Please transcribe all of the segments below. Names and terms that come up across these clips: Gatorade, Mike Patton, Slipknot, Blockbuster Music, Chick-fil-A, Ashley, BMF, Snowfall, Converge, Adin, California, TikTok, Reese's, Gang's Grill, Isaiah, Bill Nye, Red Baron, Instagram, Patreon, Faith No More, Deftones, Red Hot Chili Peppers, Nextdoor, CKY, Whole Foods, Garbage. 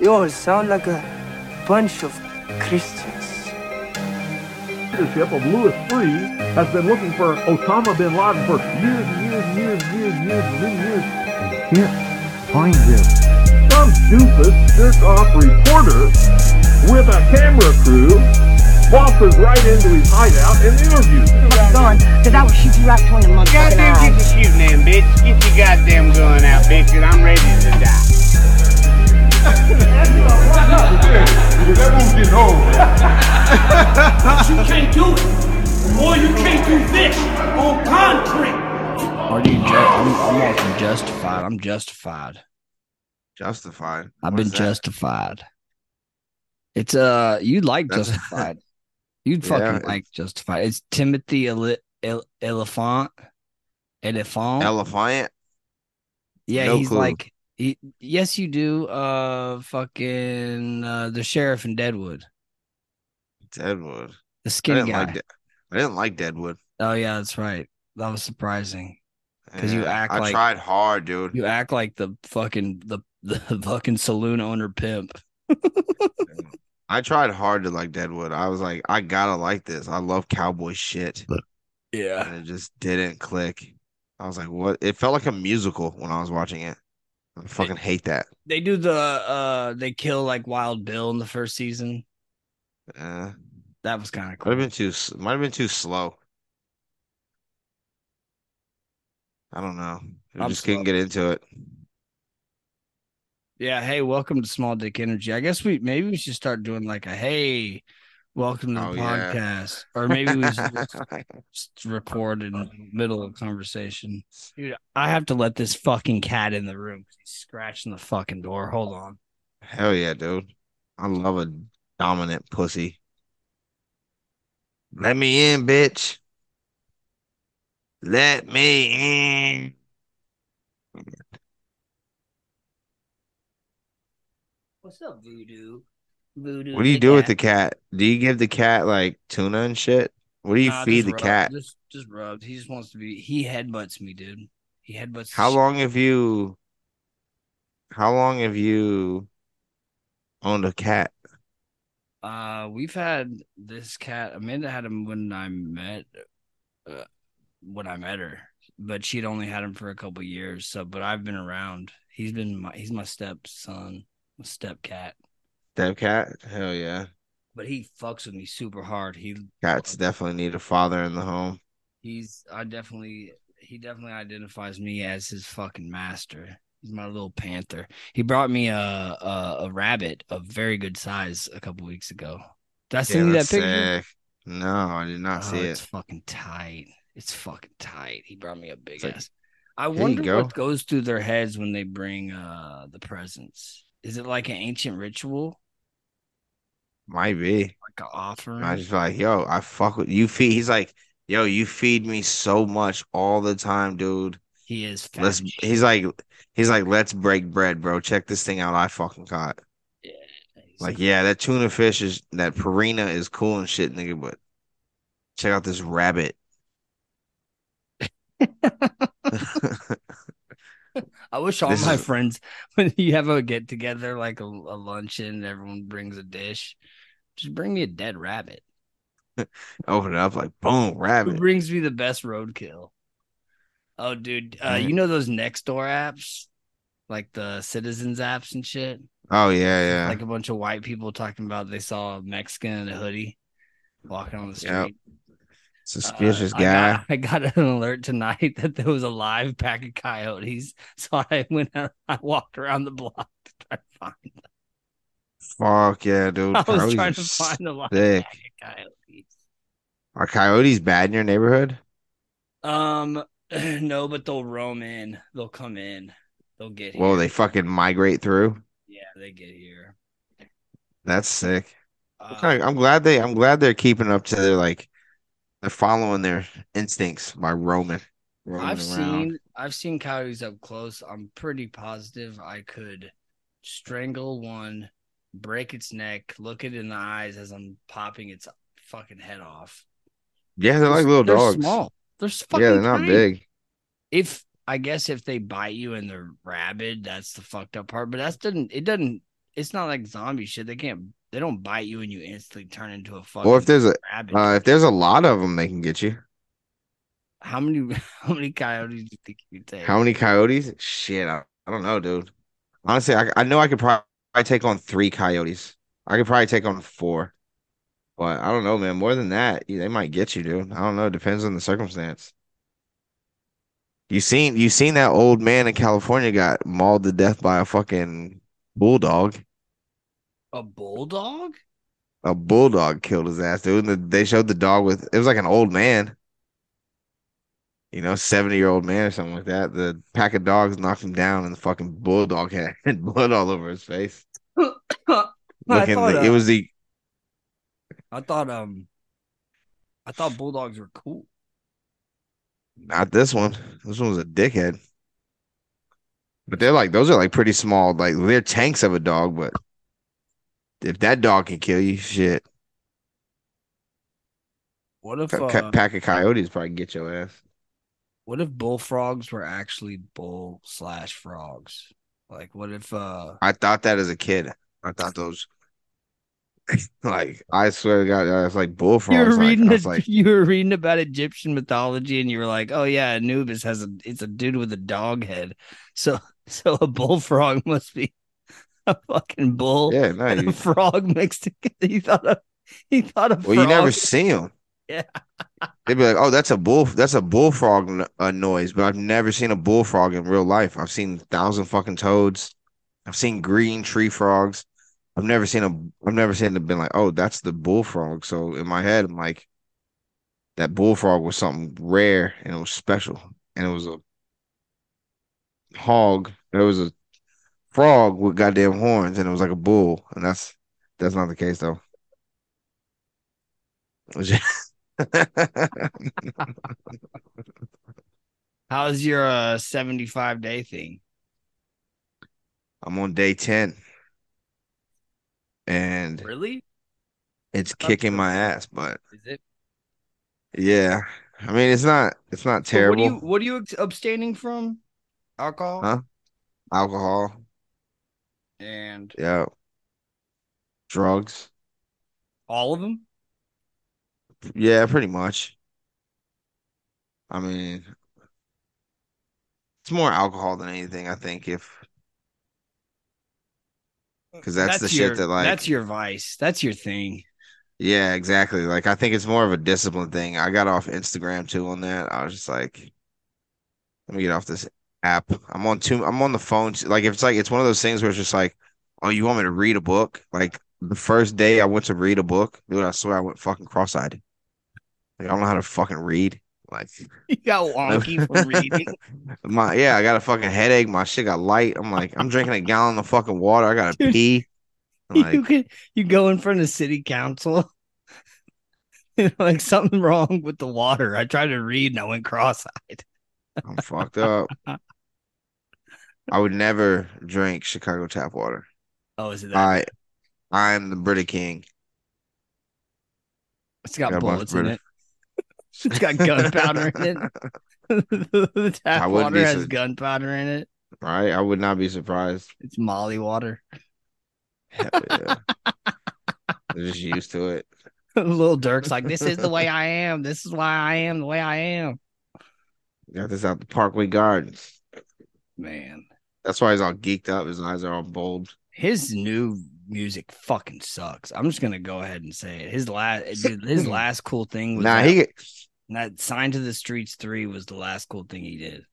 You all sound like a bunch of Christians. The leadership of Louis III has been looking for Osama bin Laden for years and years and years and years and years and years. You can't find him. Some doofus, jerk-off reporter with a camera crew waltzes right into his hideout and interviews him. Gun, because I will shoot you right between the motherfucking eyes. Goddamn, get your shooting in, bitch. Get your goddamn gun out, bitch, and I'm ready to die. That won't get old. But you can't do it. Or you can't do this on concrete. Or do you I'm justified. I'm justified. Justified. I've been justified. It's you like Justified. You'd fucking like Justified. It's Timothy Olyphant. Elephant. Yeah, no he's clue. Like yes, you do. Fucking the sheriff in Deadwood. Deadwood. The skinny guy. I didn't like Deadwood. Oh yeah, that's right. That was surprising. Because you act I tried hard, dude. You act like the fucking saloon owner pimp. I tried hard to like Deadwood. I was like, I gotta like this. I love cowboy shit. Yeah. And it just didn't click. I was like, what? It felt like a musical when I was watching it. I fucking hate that. They do the they kill like Wild Bill in the first season. That was kind of cool. Might have been too slow. I don't know. I just couldn't get into it. Yeah, hey, welcome to Small Dick Energy. I guess we should start doing like a hey, welcome to the podcast. Yeah. Or maybe we should just record in the middle of a conversation. Dude, I have to let this fucking cat in the room. He's scratching the fucking door. Hold on. Hell yeah, dude. I love a dominant pussy. Let me in, bitch. Let me in. What's up, Voodoo? What do you do with the cat? Do you give the cat like tuna and shit? What do you feed the cat? Just rubbed. He just wants to be. He headbutts me, dude. He headbutts. How long have you owned a cat? We've had this cat. Amanda had him when I met her, but she'd only had him for a couple years. So, but I've been around. He's my stepson, my stepcat. Stepcat? Hell yeah. But he fucks with me super hard. Cats definitely need a father in the home. He definitely identifies me as his fucking master. He's my little panther. He brought me a rabbit of very good size a couple weeks ago. Did I send you that picture? Sick. No, I did not see it. It's fucking tight. It's fucking tight. He brought me a big ass. I wonder what goes through their heads when they bring the presents. Is it like an ancient ritual? Might be. Like an offering? I just like, yo, I fuck with you. He's like, yo, you feed me so much all the time, dude. He is fat. He's like, let's break bread, bro. Check this thing out I fucking caught. Yeah. Like, yeah, that tuna fish that Purina is cool and shit, nigga, but check out this rabbit. I wish my friends, when you have a get together like a luncheon and everyone brings a dish, just bring me a dead rabbit. Open it up like boom, rabbit. Who brings me the best roadkill? Oh dude, you know those Nextdoor apps? Like the Citizen apps and shit? Oh yeah, yeah. Like a bunch of white people talking about they saw a Mexican in a hoodie walking on the street. Yep. Suspicious guy. I got an alert tonight that there was a live pack of coyotes, so I went out. I walked around the block to try to find them. Fuck yeah, dude! I was trying to find a live pack of coyotes. Are coyotes bad in your neighborhood? No, but they'll roam in. They'll come in. They'll get here. Well, they fucking migrate through. Yeah, they get here. That's sick. I'm glad they're keeping up to their like. They're following their instincts by roaming I've seen coyotes up close. I'm pretty positive I could strangle one, break its neck, look it in the eyes as I'm popping its fucking head off. Yeah, they're like little dogs. They're small. They're fucking they're not tiny. Big. I guess if they bite you and they're rabid, that's the fucked up part. But that doesn't. It doesn't. it's not like zombie shit. They don't bite you and you instantly turn into a fucking. Well, if there's a rabbit. If there's a lot of them, they can get you. How many coyotes do you think you take? How many coyotes? Shit, I don't know, dude. Honestly, I know I could probably take on 3 coyotes. I could probably take on 4. But I don't know, man. More than that, they might get you, dude. I don't know. It depends on the circumstance. You seen that old man in California got mauled to death by a fucking bulldog. A bulldog? A bulldog killed his ass, dude. And they showed the dog with... It was like an old man. 70-year-old man or something like that. The pack of dogs knocked him down and the fucking bulldog had blood all over his face. I thought bulldogs were cool. Not this one. This one was a dickhead. But those are like pretty small. Like they're tanks of a dog, but if that dog can kill you, shit. What if pack of coyotes probably get your ass? What if bullfrogs were actually bull/frogs? Like, what if? I thought that as a kid. I thought those. Like, I swear to God, I was like bullfrogs. You were reading about Egyptian mythology, and you were like, "Oh yeah, Anubis has it's a dude with a dog head." So a bullfrog must be a fucking bull. Yeah, no, and a frog mixed together. He thought of. Well, frog. You never see him. Yeah. They'd be like, "Oh, that's a bullfrog noise," but I've never seen a bullfrog in real life. I've seen 1,000 fucking toads. I've seen green tree frogs. I've never seen them been like, "Oh, that's the bullfrog." So in my head, I'm like, that bullfrog was something rare and it was special, and it was a hog. There was a frog with goddamn horns, and it was like a bull, and that's not the case though. How's your 75-day thing? I'm on day 10, and really, it's kicking my ass. But is it? Yeah, I mean, it's not terrible. So what are you abstaining from? Alcohol? Huh? Alcohol and drugs. All of them? Yeah, pretty much. I mean, it's more alcohol than anything, I think, because that's the shit that like that's your vice, that's your thing. Yeah, exactly. Like I think it's more of a discipline thing. I got off Instagram too on that. I was just like, let me get off this app. I'm on the phone. Like if it's like it's one of those things where it's just like, oh, you want me to read a book? Like the first day I went to read a book, dude, I swear I went fucking cross-eyed. Like I don't know how to fucking read. Like you got wonky from reading. I got a fucking headache. My shit got light. I'm like, I'm drinking a gallon of fucking water. I gotta pee. Like, you go in front of city council. Like something wrong with the water. I tried to read and I went cross-eyed. I'm fucked up. I would never drink Chicago tap water. Oh, is it that? I'm the Brita King. It's got bullets in it. It's got gunpowder in it. The tap water has gunpowder in it. Right? I would not be surprised. It's molly water. Hell yeah. They're just used to it. Little Dirk's like, this is the way I am. This is why I am the way I am. Got this out the Parkway Gardens. Man. That's why he's all geeked up. His eyes are all bold. His new music fucking sucks. I'm just gonna go ahead and say it. His last cool thing was that Sign to the Streets 3 was the last cool thing he did.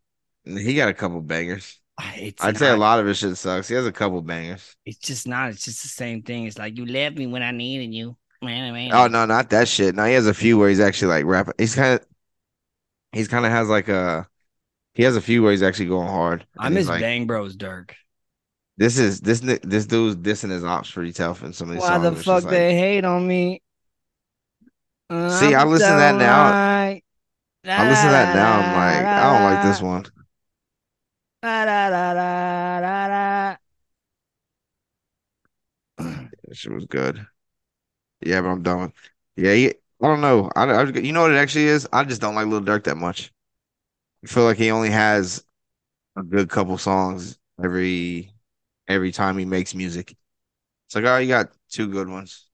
He got a couple bangers. I'd say a lot of his shit sucks. He has a couple bangers. It's just the same thing. It's like you left me when I needed you. Man. Oh no, not that shit. Now he has a few where he's actually like rapping. He has a few where he's actually going hard. I miss like, Bang Bros Dirk. This dude's dissing his ops pretty tough in some of these songs. Why the fuck they hate on me? See, I listen to that now. I'm like, I don't like this one. This shit was good. Yeah, but I'm done with. Yeah, I don't know. You know what it actually is? I just don't like Lil Durk that much. I feel like he only has a good couple songs every time he makes music. It's like, oh, you got two good ones.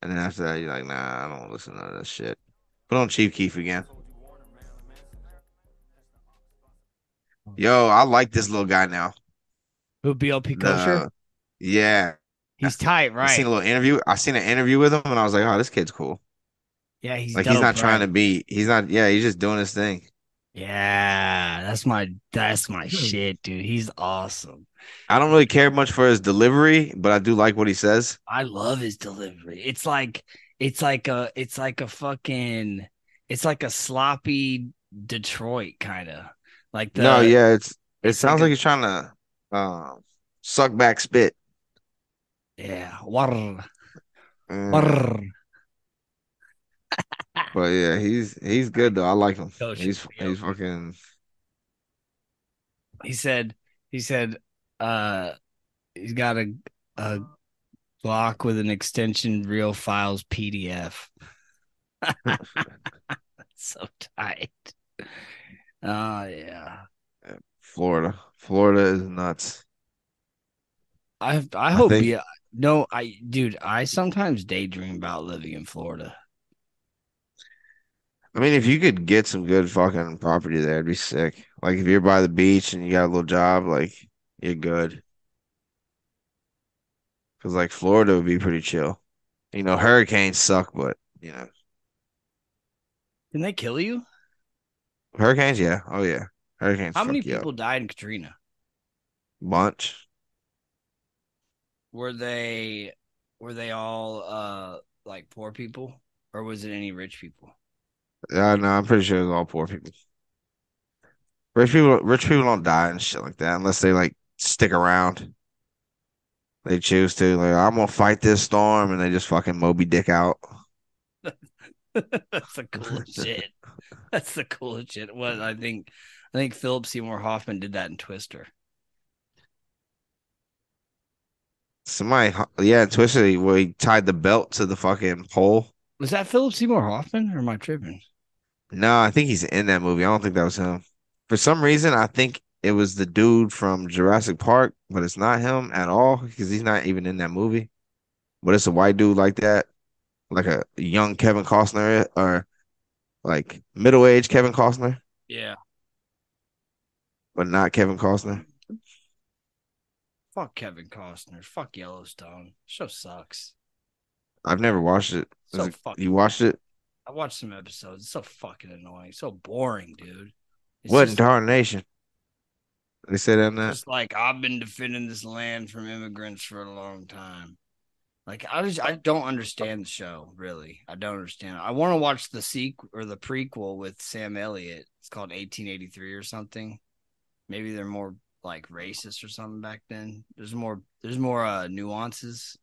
And then after that, you're like, nah, I don't want to listen to this shit. Put on Chief Keef again. Yo, I like this little guy now. Who, BLP Kosher? Yeah. He's tight, right? I seen a little interview. I seen an interview with him, and I was like, oh, this kid's cool. Yeah, he's like, dope, he's not trying to be. He's not. Yeah, he's just doing his thing. Yeah, that's my shit, dude. He's awesome. I don't really care much for his delivery, but I do like what he says. I love his delivery. It's like a sloppy Detroit kind of like the. No, yeah, it sounds like he's trying to suck back spit. Yeah, warr. Warr. But yeah, he's good though. I like him. He's fucking. He said he's got a Glock with an extension, real files PDF. So tight. Oh yeah. Florida is nuts. I hope. Think... Yeah. No, I sometimes daydream about living in Florida. I mean, if you could get some good fucking property there, it'd be sick. Like, if you're by the beach and you got a little job, like, you're good. Because, like, Florida would be pretty chill. You know, hurricanes suck, but, you know. Can they kill you? Hurricanes, yeah. Oh, yeah. Hurricanes. How many people died in Katrina? Bunch. Were they all, like, poor people? Or was it any rich people? No, I'm pretty sure it was all poor people. Rich people don't die and shit like that unless they like stick around. They choose to, like, I'm gonna fight this storm, and they just fucking Moby Dick out. That's the coolest shit. That's the coolest shit. What I think Philip Seymour Hoffman did that in Twister. Somebody, yeah, Twister, where he tied the belt to the fucking pole. Was that Philip Seymour Hoffman, or am I tripping? No, I think he's in that movie. I don't think that was him. For some reason, I think it was the dude from Jurassic Park, but it's not him at all because he's not even in that movie. But it's a white dude like that, like a young Kevin Costner or like middle-aged Kevin Costner. Yeah. But not Kevin Costner. Fuck Kevin Costner. Fuck Yellowstone. Show sucks. I've never watched it. So you watched it? I watched some episodes. It's so fucking annoying. So boring, dude. It's what in tarnation? They said that. It's like, I've been defending this land from immigrants for a long time. Like, I don't understand the show, really. I don't understand. I want to watch the sequel or the prequel with Sam Elliott. It's called 1883 or something. Maybe they're more like racist or something back then. There's more nuances.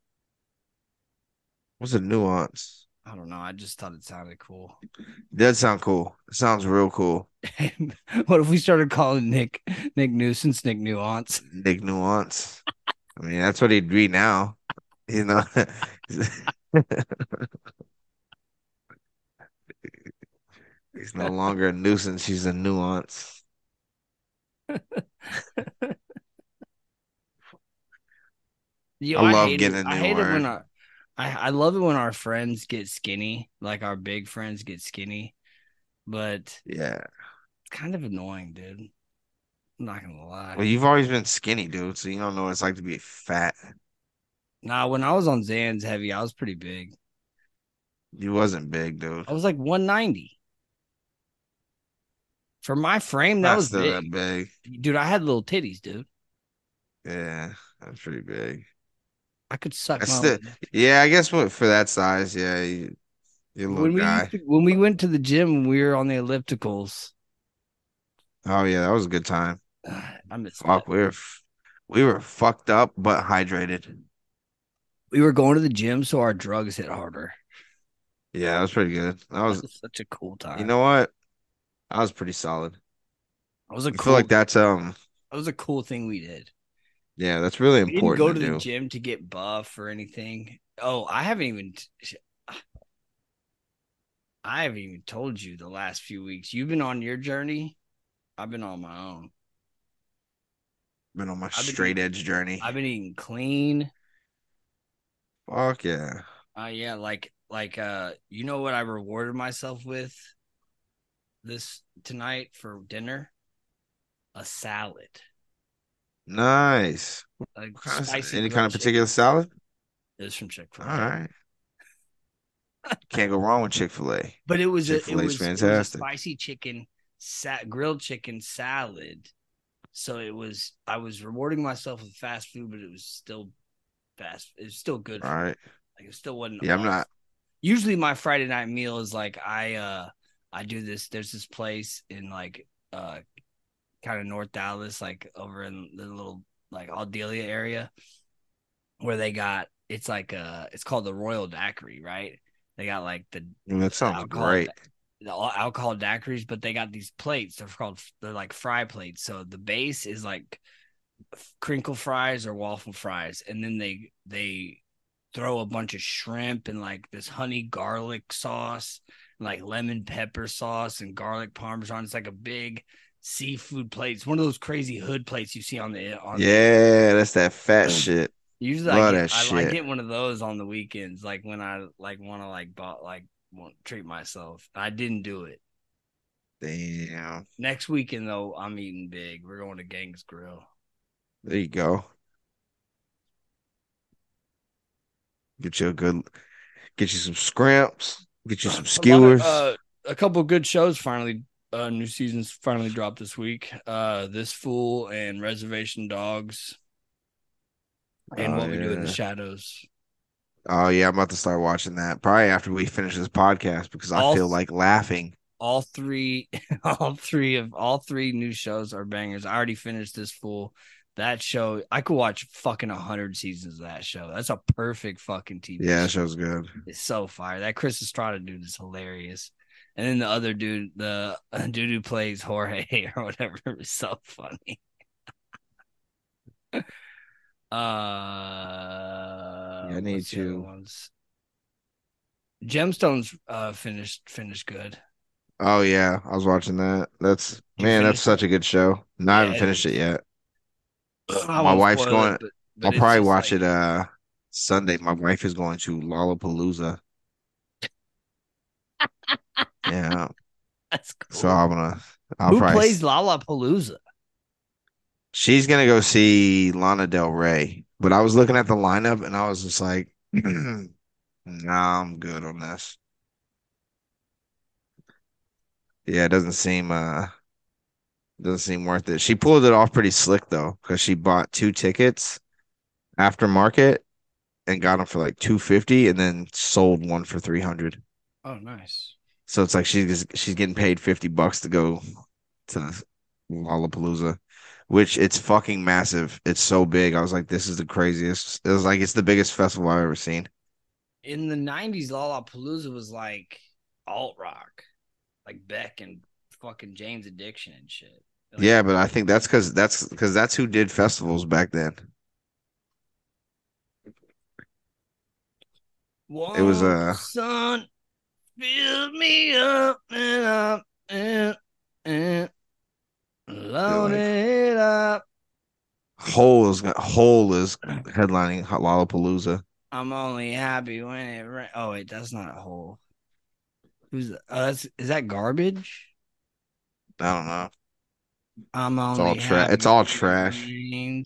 What's a nuance? I don't know. I just thought it sounded cool. That sound cool. It sounds real cool. What if we started calling Nick Nuisance, Nick Nuance? Nick Nuance. I mean, that's what he'd be now. You know. He's no longer a nuisance. He's a nuance. Yo, I love getting a new word. I love it when our friends get skinny, like our big friends get skinny, but yeah, it's kind of annoying, dude. I'm not going to lie. Well, you've always been skinny, dude, so you don't know what it's like to be fat. Nah, when I was on Zan's heavy, I was pretty big. You wasn't big, dude. I was like 190. For my frame, that was big. That big. Dude, I had little titties, dude. Yeah, that's pretty big. I could suck. Yeah, I guess for that size, yeah, you're a little guy. When we went to the gym, we were on the ellipticals. Oh yeah, that was a good time. I miss that. We were fucked up but hydrated. We were going to the gym, so our drugs hit harder. Yeah, that was pretty good. That was such a cool time. You know what? I was pretty solid. That was a cool thing we did. Yeah, that's really important. Didn't go to the gym to get buff or anything. Oh, I haven't even told you the last few weeks. You've been on your journey. I've been on my own. Been on my straight edge journey. I've been eating clean. Fuck yeah. Yeah, like you know what I rewarded myself with this tonight for dinner? A salad. Nice. Like any kind of particular salad? It was from Chick-fil-A. All right. Can't go wrong with Chick-fil-A. But it was fantastic. It was a spicy chicken, grilled chicken salad. So it was. I was rewarding myself with fast food, but it was still fast. It was still good. All right. Like it still wasn't. Yeah, awesome. I'm not. Usually my Friday night meal is like I do this. There's this place in like kind of North Dallas, like over in the little like Aldelia area, where they got it's called the Royal Daiquiri, right? They got like the alcohol daiquiris, but they got these plates. They're like fry plates. So the base is like crinkle fries or waffle fries, and then they throw a bunch of shrimp and like this honey garlic sauce, and like lemon pepper sauce and garlic parmesan. It's like a big seafood plate. It's one of those crazy hood plates you see on the that's that fat shit. Usually I get one of those on the weekends, like when I like want to like treat myself. I didn't do it. Damn. Next weekend though, I'm eating big. We're going to Gang's Grill. There you go. Get you some scramps. Get you some skewers. A couple of good shows finally. New seasons finally dropped this week. This Fool and Reservation Dogs. And What We Do in the Shadows. Oh, yeah. I'm about to start watching that. Probably after we finish this podcast because I feel like laughing. All three new shows are bangers. I already finished This Fool. That show, I could watch fucking 100 seasons of that show. That's a perfect fucking TV show. Yeah, that show's good. It's so fire. That Chris Estrada dude is hilarious. And then the other dude, the dude who plays Jorge or whatever, is so funny. I need to. Gemstones finished good. Oh yeah, I was watching that. That's such a good show. No, I haven't finished it yet. My wife's going. I'll probably watch it Sunday. My wife is going to Lollapalooza. Yeah, that's cool. So I'm gonna. Who plays Lollapalooza? She's going to go see Lana Del Rey. But I was looking at the lineup, and I was just like, nah, I'm good on this. Yeah, it doesn't seem worth it. She pulled it off pretty slick, though, because she bought 2 tickets aftermarket and got them for like $250 and then sold one for $300. Oh, nice. So it's like she's getting paid $50 to go to Lollapalooza. Which it's fucking massive. It's so big. I was like, this is the craziest. It was like, it's the biggest festival I've ever seen. In the 90s, Lollapalooza was like alt rock, like Beck and fucking Jane's Addiction and shit. Like, yeah, but I think that's because that's who did festivals back then. It was sun filled me up and up and. Load it up. Hole is headlining Lollapalooza. I'm only happy when it rains. Oh wait, that's not a Hole. Who's is that Garbage? I don't know. I'm only it's all trash. Actually,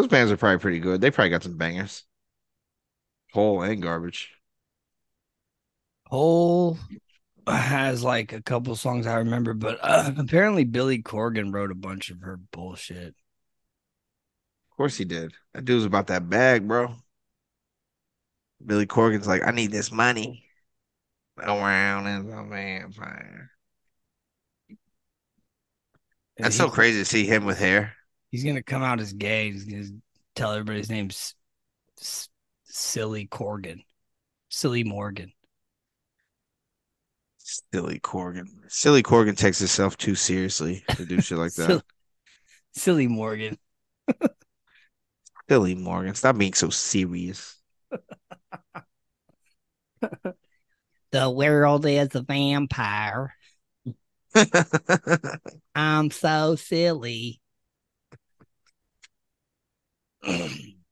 those bands are probably pretty good. They probably got some bangers. Hole and Garbage. Hole has like a couple songs I remember, but apparently Billy Corgan wrote a bunch of her bullshit. Of course he did. That dude's about that bag, bro. Billy Corgan's like, I need this money. Around as a vampire. That's so crazy to see him with hair. He's gonna come out as gay. He's gonna tell everybody his name's Silly Corgan. Silly Morgan. Silly Corgan takes himself too seriously to do shit like that. Silly Morgan. Silly Morgan. Stop being so serious. The world is a vampire. I'm so silly.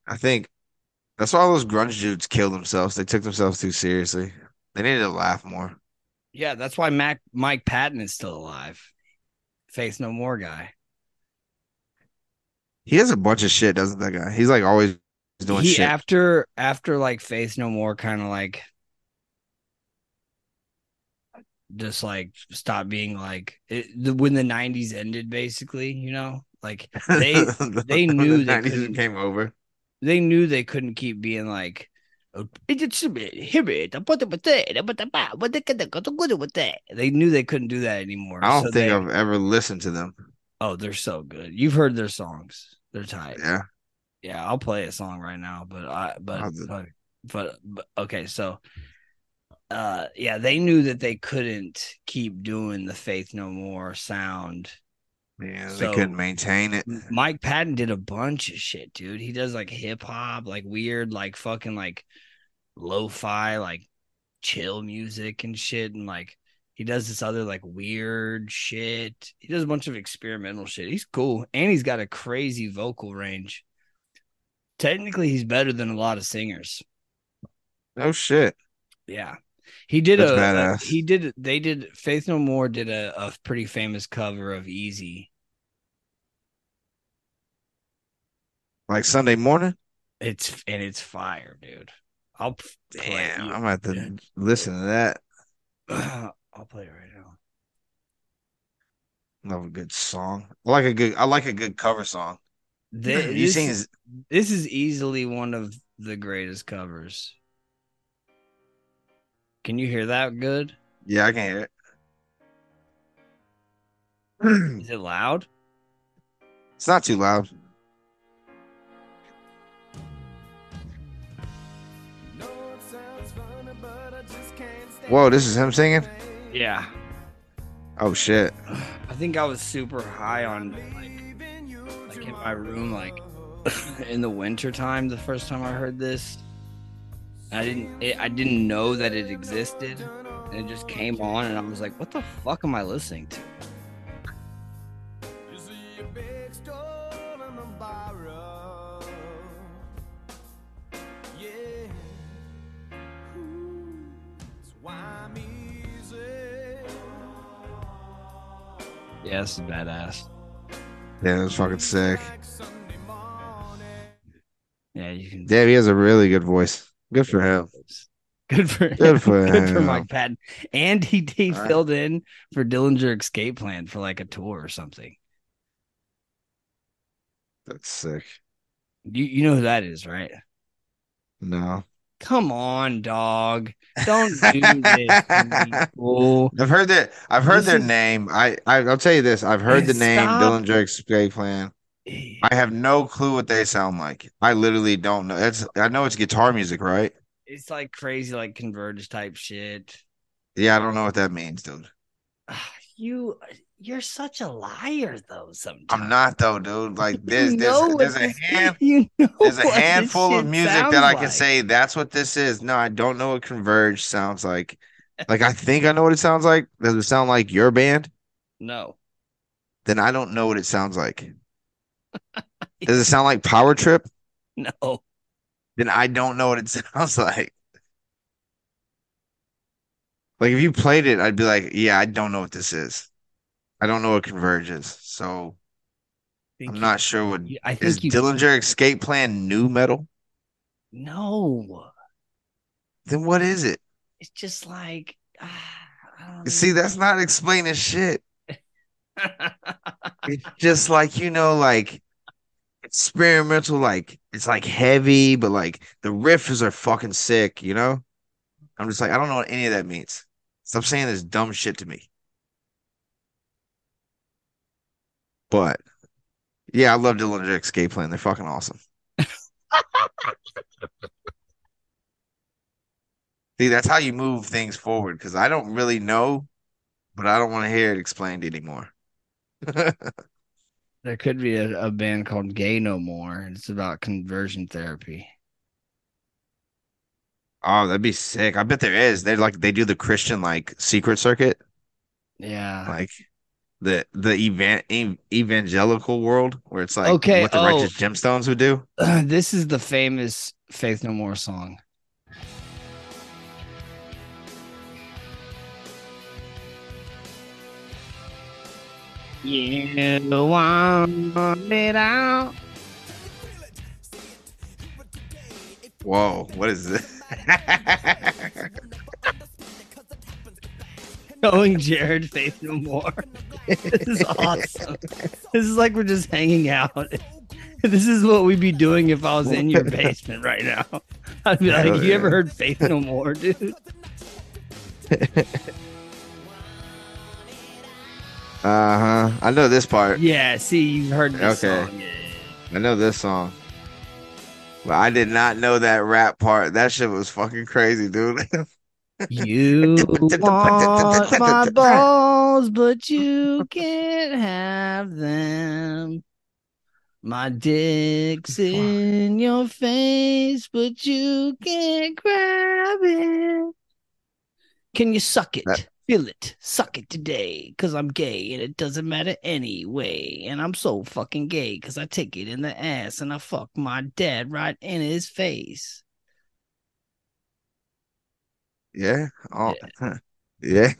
I think that's why all those grunge dudes killed themselves. They took themselves too seriously. They needed to laugh more. Yeah, that's why Mike Patton is still alive. Faith No More guy. He has a bunch of shit, doesn't that guy? He's like always doing shit. After like Faith No More kind of like just like stop being like it, when the 90s ended, basically, you know, like they knew the 90s came over. They knew they couldn't keep being like they knew they couldn't do that anymore. I don't think I've ever listened to them. Oh, they're so good. You've heard their songs. They're tight. Yeah. Yeah, I'll play a song right now, but okay, so yeah, they knew that they couldn't keep doing the Faith No More sound. Yeah, so they couldn't maintain it. Mike Patton did a bunch of shit, dude. He does like hip hop, like weird, like fucking like lo-fi, like chill music and shit. And like he does this other like weird shit. He does a bunch of experimental shit. He's cool. And he's got a crazy vocal range. Technically, he's better than a lot of singers. Oh shit. Yeah. He did Faith No More did a pretty famous cover of Easy. Like Sunday Morning? It's fire, dude. I'm about to listen to that. I'll play it right now. Love a good song. I like a good cover song. This is easily one of the greatest covers. Can you hear that good? Yeah, I can hear it. Is it loud? It's not too loud. Whoa, this is him singing? Yeah. Oh, shit. I think I was super high on, like in my room, like, in the wintertime the first time I heard this. I didn't know that it existed, and it just came on, and I was like, "What the fuck am I listening to?" Yeah, this is badass. Yeah, that was fucking sick. Yeah, you can. Damn, he has a really good voice. Good for him. Good for Mike Patton. And he filled in for Dillinger Escape Plan for like a tour or something. That's sick. You know who that is, right? No. Come on, dog. Don't do this to me. I've heard their name. I'll tell you this. I've heard the name Dillinger Escape Plan. I have no clue what they sound like. I literally don't know. I know it's guitar music, right? It's like crazy, like Converge type shit. Yeah, I don't know what that means, dude. You're such a liar, though. Sometimes I'm not, though, dude. Like there's a handful of music that I can say that's what this is. No, I don't know what Converge sounds like. Like I think I know what it sounds like. Does it sound like your band? No. Then I don't know what it sounds like. Does it sound like Power Trip? No. Then I don't know what it sounds like. Like if you played it, I'd be like, yeah, I don't know what this is. I don't know what Converge is. So I'm not sure what is Dillinger Escape Plan new metal? No. Then what is it? It's just like see, that's not explaining shit. It's just like, you know, like experimental, like it's like heavy, but like the riffs are fucking sick, you know? I'm just like, I don't know what any of that means. Stop saying this dumb shit to me. But yeah, I love Dillinger Escape Plan. They're fucking awesome. See, that's how you move things forward, because I don't really know, but I don't want to hear it explained anymore. There could be a band called Gay No More, and it's about conversion therapy. Oh, that'd be sick. I bet there is. They do the Christian like secret circuit. Yeah. Like the evangelical world where it's like what the Righteous Gemstones would do. This is the famous Faith No More song. Yeah, the one it out. Whoa, what is this? Showing Jared Faith No More. This is awesome. This is like we're just hanging out. This is what we'd be doing if I was in your basement right now. I'd be like, you ever heard Faith No More, dude? I know this part. Yeah, see, you heard this song. I know this song. But I did not know that rap part. That shit was fucking crazy, dude. You want my balls, but you can't have them. My dick's in your face, but you can't grab it. Can you suck it? Feel it. Suck it today, because I'm gay, and it doesn't matter anyway. And I'm so fucking gay, because I take it in the ass, and I fuck my dad right in his face. Yeah. Oh, yeah.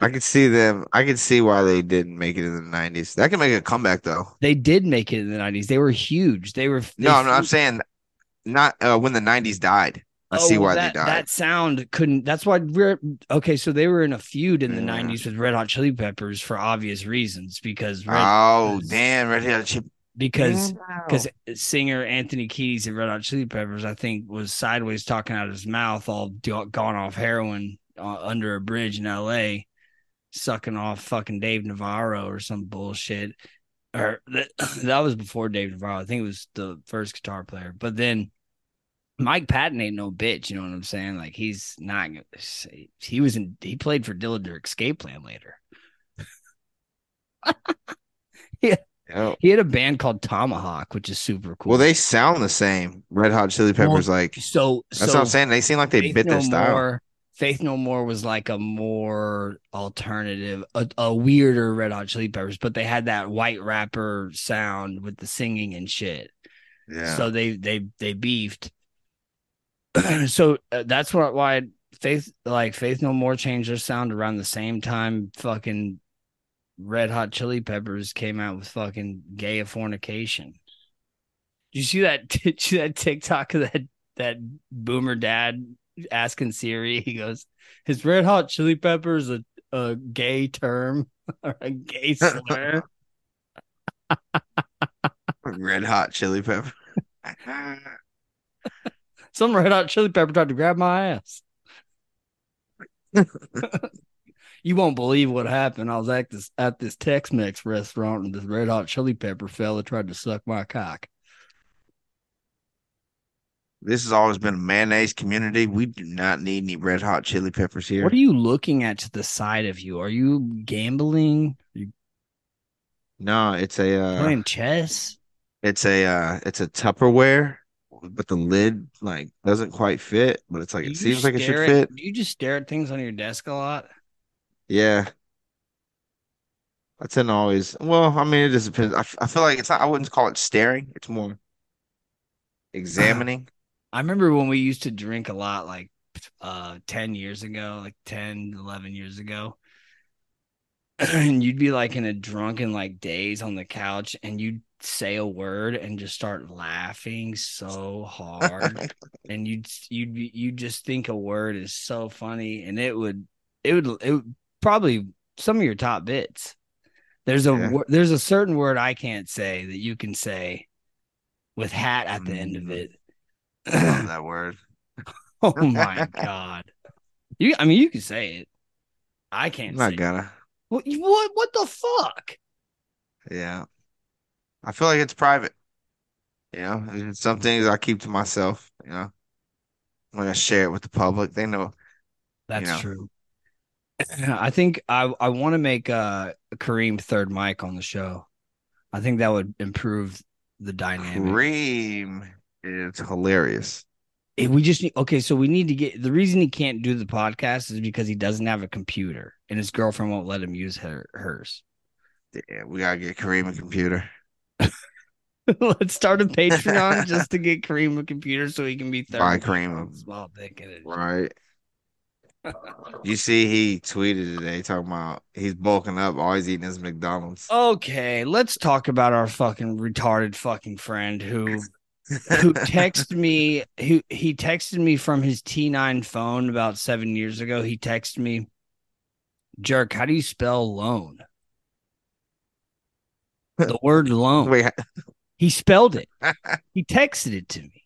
I could see them. I could see why they didn't make it in the 90s. That could make a comeback, though. They did make it in the 90s. They were huge. They were. No, I'm saying not when the 90s died. I see why they died. That sound couldn't. That's why we're okay. So they were in a feud in the 90s with Red Hot Chili Peppers for obvious reasons because. Red Hot Chili Peppers. Because singer Anthony Kiedis of Red Hot Chili Peppers, I think, was sideways talking out of his mouth, all gone off heroin under a bridge in L.A., sucking off fucking Dave Navarro or some bullshit. Or that was before Dave Navarro. I think it was the first guitar player. But then Mike Patton ain't no bitch. You know what I'm saying? Like he's not. He played for Dillinger Escape Plan later. Yeah. Oh. He had a band called Tomahawk, which is super cool. Well, they sound the same. Red Hot Chili Peppers, that's what I'm saying. They seem like they bit their style. Faith No More was like a more alternative, a weirder Red Hot Chili Peppers, but they had that white rapper sound with the singing and shit. Yeah. So they beefed. So that's why Faith No More changed their sound around the same time. Fucking Red Hot Chili Peppers came out with fucking Gay of Fornication. Did you see that? Did you see that TikTok of that boomer dad asking Siri? He goes, "Is Red Hot Chili Peppers a gay term or a gay slur?" Red Hot Chili Pepper. Some Red Hot Chili Pepper tried to grab my ass. You won't believe what happened. I was at this Tex-Mex restaurant and this Red Hot Chili Pepper fella tried to suck my cock. This has always been a mayonnaise community. We do not need any Red Hot Chili Peppers here. What are you looking at to the side of you? Are you gambling? No, it's a playing chess. It's a Tupperware, but the lid like doesn't quite fit. But it's like it seems like it should fit. Do you just stare at things on your desk a lot? Yeah, I tend to always. Well, I mean, it just depends. I feel like it's not. I wouldn't call it staring. It's more examining. I remember when we used to drink a lot, like 11 years ago, and you'd be like in a drunken like daze on the couch, and you'd say a word and just start laughing so hard, and you'd just think a word is so funny, and it would probably some of your top bits. There's a certain word I can't say that you can say with hat at the end of it. I love that word. Oh my God. You can say it. I can't say it. I'm not gonna. What the fuck? Yeah. I feel like it's private. You know, there's some things I keep to myself, you know. When I share it with the public, they know. That's true. I think I want to make Kareem third mic on the show. I think that would improve the dynamic. Kareem is hilarious. We just need, okay, so we need to get, the reason he can't do the podcast is because he doesn't have a computer and his girlfriend won't let him use hers. Yeah, we gotta get Kareem a computer. Let's start a Patreon just to get Kareem a computer so he can be third. Buy Kareem a small dick in it. Right. You see, he tweeted today talking about he's bulking up, always eating his McDonald's. Okay, let's talk about our fucking retarded fucking friend who he texted me from his T9 phone about 7 years ago. He texted me, "Jerk, how do you spell loan?" The word loan. Wait. He spelled it. He texted it to me.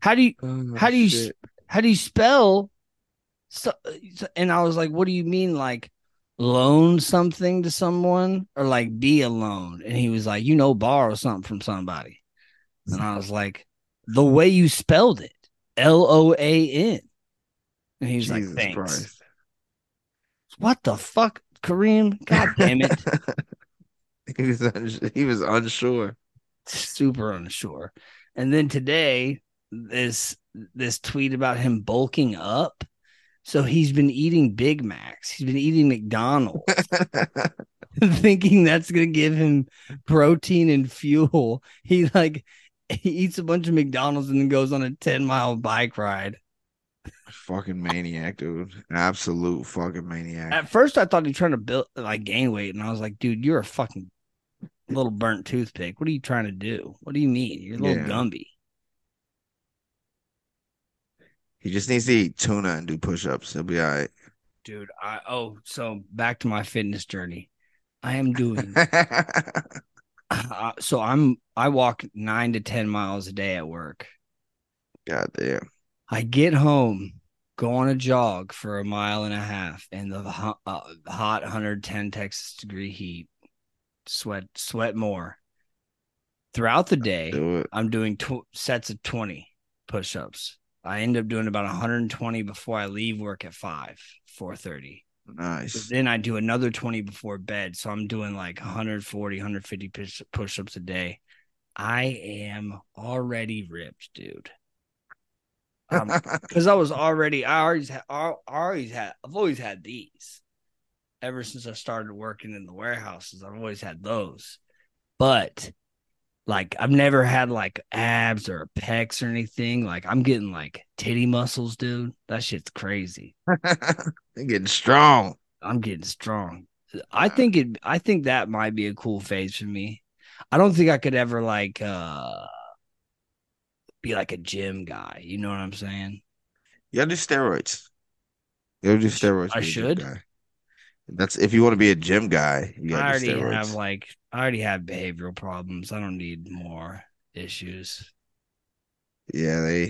How do you spell? And I was like, "What do you mean, like loan something to someone or like be alone?" And he was like, "You know, borrow something from somebody." And I was like, "The way you spelled it, LOAN." And he was Jesus like, "Thanks." Christ. What the fuck, Kareem? God damn it! He was unsure, super unsure. And then today, this tweet about him bulking up. So he's been eating Big Macs. He's been eating McDonald's, thinking that's going to give him protein and fuel. He eats a bunch of McDonald's and then goes on a 10-mile bike ride. Fucking maniac, dude. An absolute fucking maniac. At first, I thought he was trying to gain weight, and I was like, dude, you're a fucking little burnt toothpick. What are you trying to do? What do you mean? You're a little Gumby. He just needs to eat tuna and do push-ups. He'll be all right. Dude, so back to my fitness journey. I am doing... I walk 9 to 10 miles a day at work. Goddamn. I get home, go on a jog for 1.5 miles in the hot 110 Texas degree heat. Sweat more. Throughout the day, I'm doing sets of 20 push-ups. I end up doing about 120 before I leave work at 4:30. Nice. But then I do another 20 before bed. So I'm doing like 140, 150 push-ups a day. I am already ripped, dude. Because I've always had these. Ever since I started working in the warehouses, I've always had those. But... like, I've never had, like, abs or pecs or anything. Like, I'm getting, like, titty muscles, dude. That shit's crazy. They're getting strong. I'm getting strong. I think that might be a cool phase for me. I don't think I could ever, like, be, like, a gym guy. You know what I'm saying? You'll do steroids. You'll do steroids. I should? That's if you want to be a gym guy. You gotta do steroids. I already have behavioral problems. I don't need more issues. Yeah,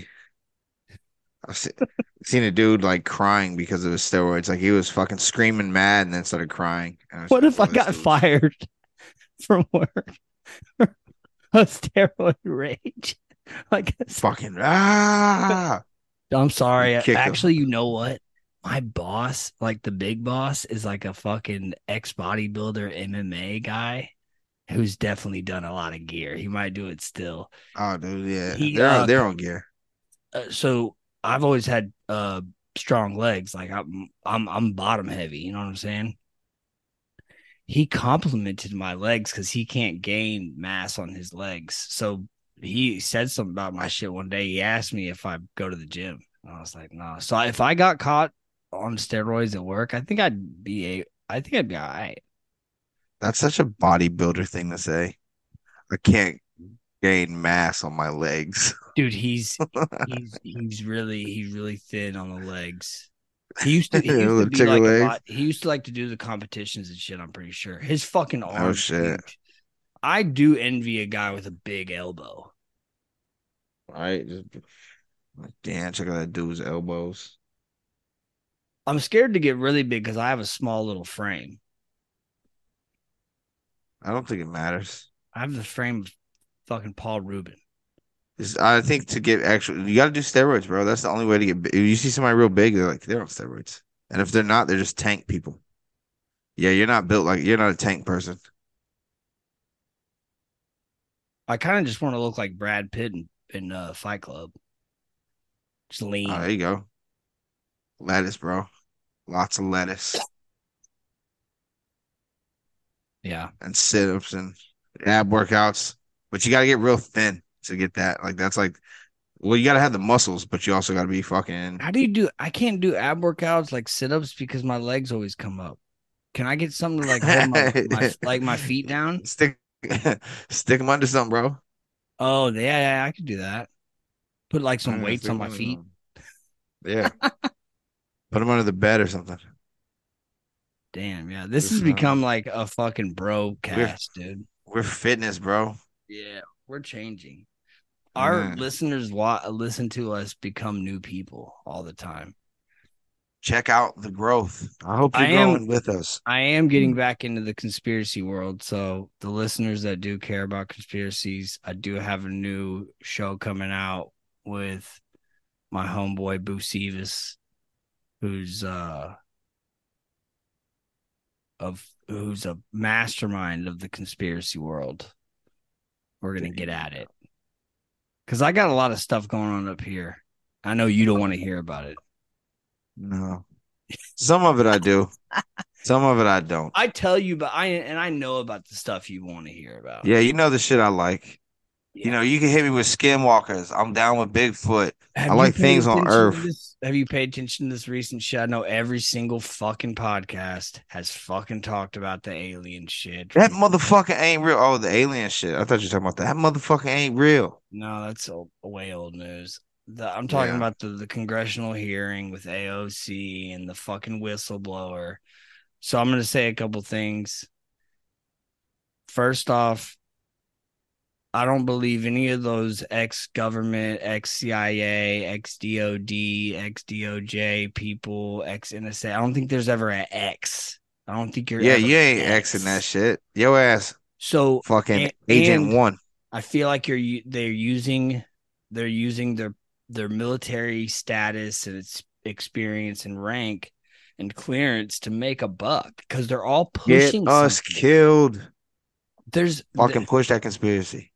I've seen a dude like crying because of his steroids. Like he was fucking screaming mad and then started crying. What if I got fired from work? A steroid rage. Like fucking I'm sorry. Actually, you know what? My boss, like the big boss, is like a fucking ex-bodybuilder MMA guy who's definitely done a lot of gear. He might do it still. Oh, dude, yeah. They're on gear. So I've always had strong legs. Like I'm bottom heavy. You know what I'm saying? He complimented my legs because he can't gain mass on his legs. So he said something about my shit one day. He asked me if I go to the gym. And I was like, no. So if I got caught on steroids at work, I think I'd be all right. That's such a bodybuilder thing to say. I can't gain mass on my legs, dude. He's really thin on the legs. He used to like to do the competitions and shit. I'm pretty sure his fucking arms. Oh shit! Huge. I do envy a guy with a big elbow. All right. Damn, check out that dude's elbows. I'm scared to get really big because I have a small little frame. I don't think it matters. I have the frame of fucking Paul Rubin. I think to get actual, you got to do steroids, bro. That's the only way to get big. If you see somebody real big, they're like, they're on steroids. And if they're not, they're just tank people. Yeah, you're not built like, you're not a tank person. I kind of just want to look like Brad Pitt and in Fight Club. Just lean. Oh, there you go. Lettuce, bro. Lots of lettuce. Yeah. And sit-ups and ab workouts. But you got to get real thin to get that. Like, that's like, well, you got to have the muscles, but you also got to be fucking. How do you do? I can't do ab workouts like sit-ups because my legs always come up. Can I get something to like hold my feet down? Stick them under something, bro. Oh, yeah, I could do that. Put like some weights on my feet. Yeah. Put them under the bed or something. Damn, yeah. This has become like a fucking bro cast, dude. We're fitness, bro. Yeah, we're changing. Our listeners listen to us become new people all the time. Check out the growth. I hope you're growing with us. I am getting back into the conspiracy world. So the listeners that do care about conspiracies, I do have a new show coming out with my homeboy Boo Sivas, who's a mastermind of the conspiracy world. We're gonna get at it. Because I got a lot of stuff going on up here. I know you don't want to hear about it. No. Some of it I do. Some of it I don't. I tell you, but I know about the stuff you want to hear about. Yeah, you know the shit I like. Yeah. You know, you can hit me with skinwalkers. I'm down with Bigfoot. I like things on Earth. Have you paid attention to this recent shit? I know every single fucking podcast has fucking talked about the alien shit. That motherfucker ain't real. Oh, the alien shit. I thought you were talking about that. That motherfucker ain't real. No, that's way old news. I'm talking about the congressional hearing with AOC and the fucking whistleblower. So I'm going to say a couple things. First off, I don't believe any of those ex-government, ex-CIA, ex-DOD, ex-DOJ people, ex-NSA. I don't think there's ever an ex. I don't think you're ever you ain't X in that shit. Yo ass. So fucking Agent One. I feel like they're using their military status and its experience and rank and clearance to make a buck because they're all pushing. Get us killed. There's fucking push that conspiracy.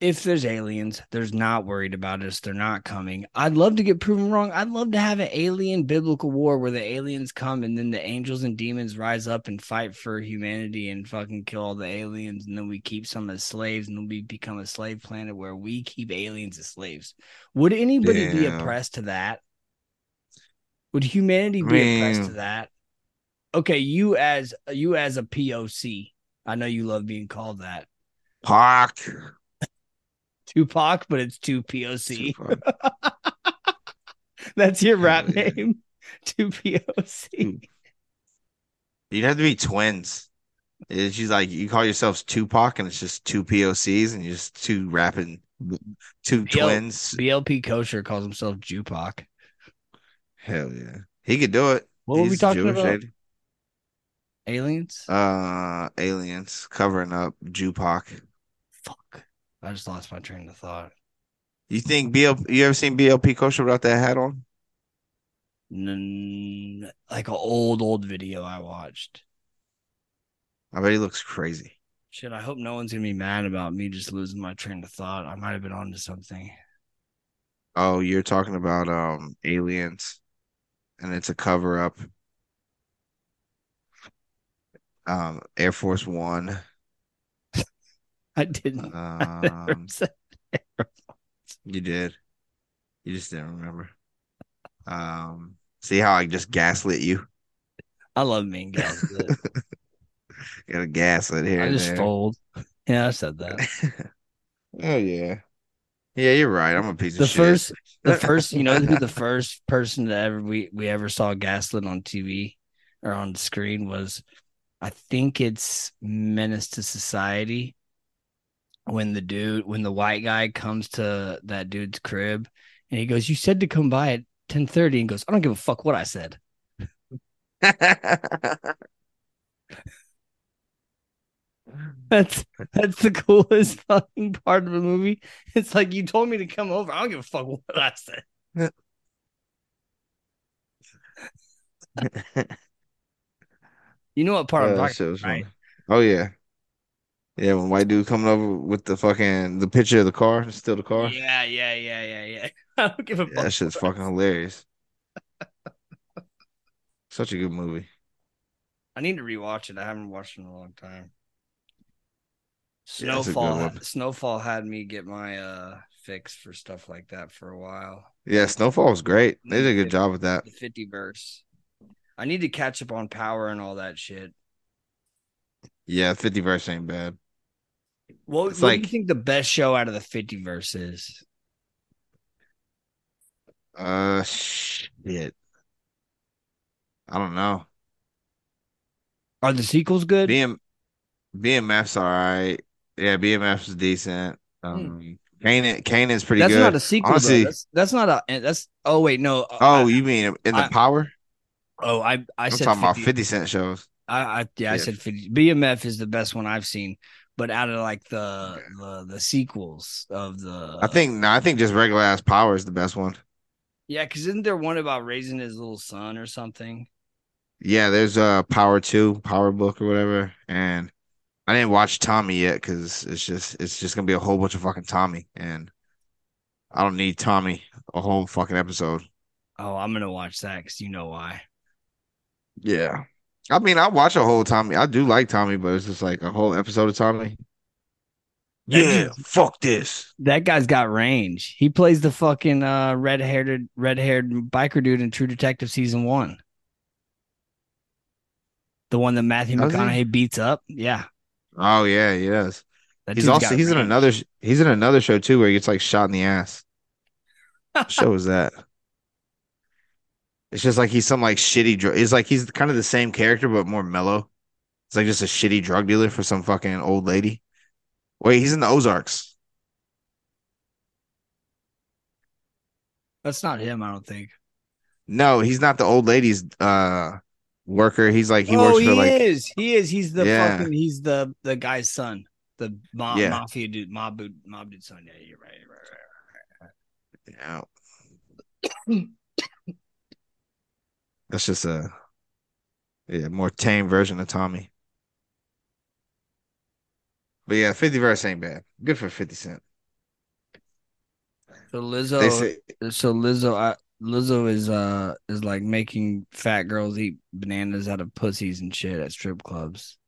If there's aliens, there's not worried about us. They're not coming. I'd love to get proven wrong. I'd love to have an alien biblical war where the aliens come and then the angels and demons rise up and fight for humanity and fucking kill all the aliens. And then we keep some as slaves and then we become a slave planet where we keep aliens as slaves. Would anybody be oppressed to that? Would humanity be oppressed to that? Okay, you as a POC, I know you love being called that. Tupac, but it's 2POC. That's your rap name, 2POC. You'd have to be twins. It's just like you call yourselves Tupac, and it's just 2 POCs, and you're just two rapping, twins. BLP Kosher calls himself Jupac. Hell yeah, he could do it. What were we talking Jewish about? Lady. Aliens. Aliens covering up Jupac. Fuck. I just lost my train of thought. You think BLP? You ever seen BLP Kosher without that hat on? Like an old video I watched. I bet he looks crazy. Shit, I hope no one's gonna be mad about me just losing my train of thought. I might have been onto something. Oh, you're talking about aliens, and it's a cover up. Air Force One. I didn't. You did. You just didn't remember. See how I just gaslit you? I love being gaslit. Got a gaslit here. I just fold. Yeah, I said that. Oh yeah. Yeah, you're right. I'm a piece of shit. You know who the first person that we ever saw gaslit on TV or on the screen was, I think it's Menace to Society. When the white guy comes to that dude's crib and he goes, "You said to come by at 10:30," and goes, "I don't give a fuck what I said." That's the coolest fucking part of the movie. It's like, you told me to come over. I don't give a fuck what I said. You know what part I'm talking about, right? Oh yeah. Yeah, when white dude coming over with the fucking the picture of the car, it's still the car. Yeah. I don't give a fuck. That shit's fucking hilarious. Such a good movie. I need to rewatch it. I haven't watched it in a long time. Snowfall had me get my fix for stuff like that for a while. Yeah, Snowfall was great. They did a good job with that. The 50 verse. I need to catch up on Power and all that shit. Yeah, 50 verse ain't bad. What do you think the best show out of the 50 verse is? Shit. I don't know. Are the sequels good? BMF's all right. Yeah, BMF's decent. Kanan's pretty good. That's not a sequel. Honestly, that's not. Oh wait, no. Oh, you mean in the Power? Oh, I said talking 50, about 50 Cent shows. I said 50. BMF is the best one I've seen, but out of like the sequels of the, I think just regular ass Power is the best one. Yeah, because isn't there one about raising his little son or something? Yeah, there's Power 2, Power Book or whatever, and I didn't watch Tommy yet because it's just gonna be a whole bunch of fucking Tommy, and I don't need Tommy a whole fucking episode. Oh, I'm gonna watch that because you know why. Yeah, I mean, I watch a whole Tommy. I do like Tommy, but it's just like a whole episode of Tommy. Yeah, fuck this. That guy's got range. He plays the fucking red-haired biker dude in True Detective season 1. The one that Matthew McConaughey beats up, yeah. Oh yeah, he does. He's in another. He's in another show too where he gets like shot in the ass. What show is that? It's just like he's some like shitty drug. It's like he's kind of the same character but more mellow. It's like just a shitty drug dealer for some fucking old lady. Wait, he's in the Ozarks. That's not him, I don't think. No, he's not the old lady's. Worker, he's like works for like he is. He's the fucking he's the guy's son, the mafia dude, mob dude's son. Yeah, you're right. Yeah, that's just a more tame version of Tommy. But yeah, 50 verse ain't bad. Good for 50 Cent. Lizzo is like making fat girls eat bananas out of pussies and shit at strip clubs,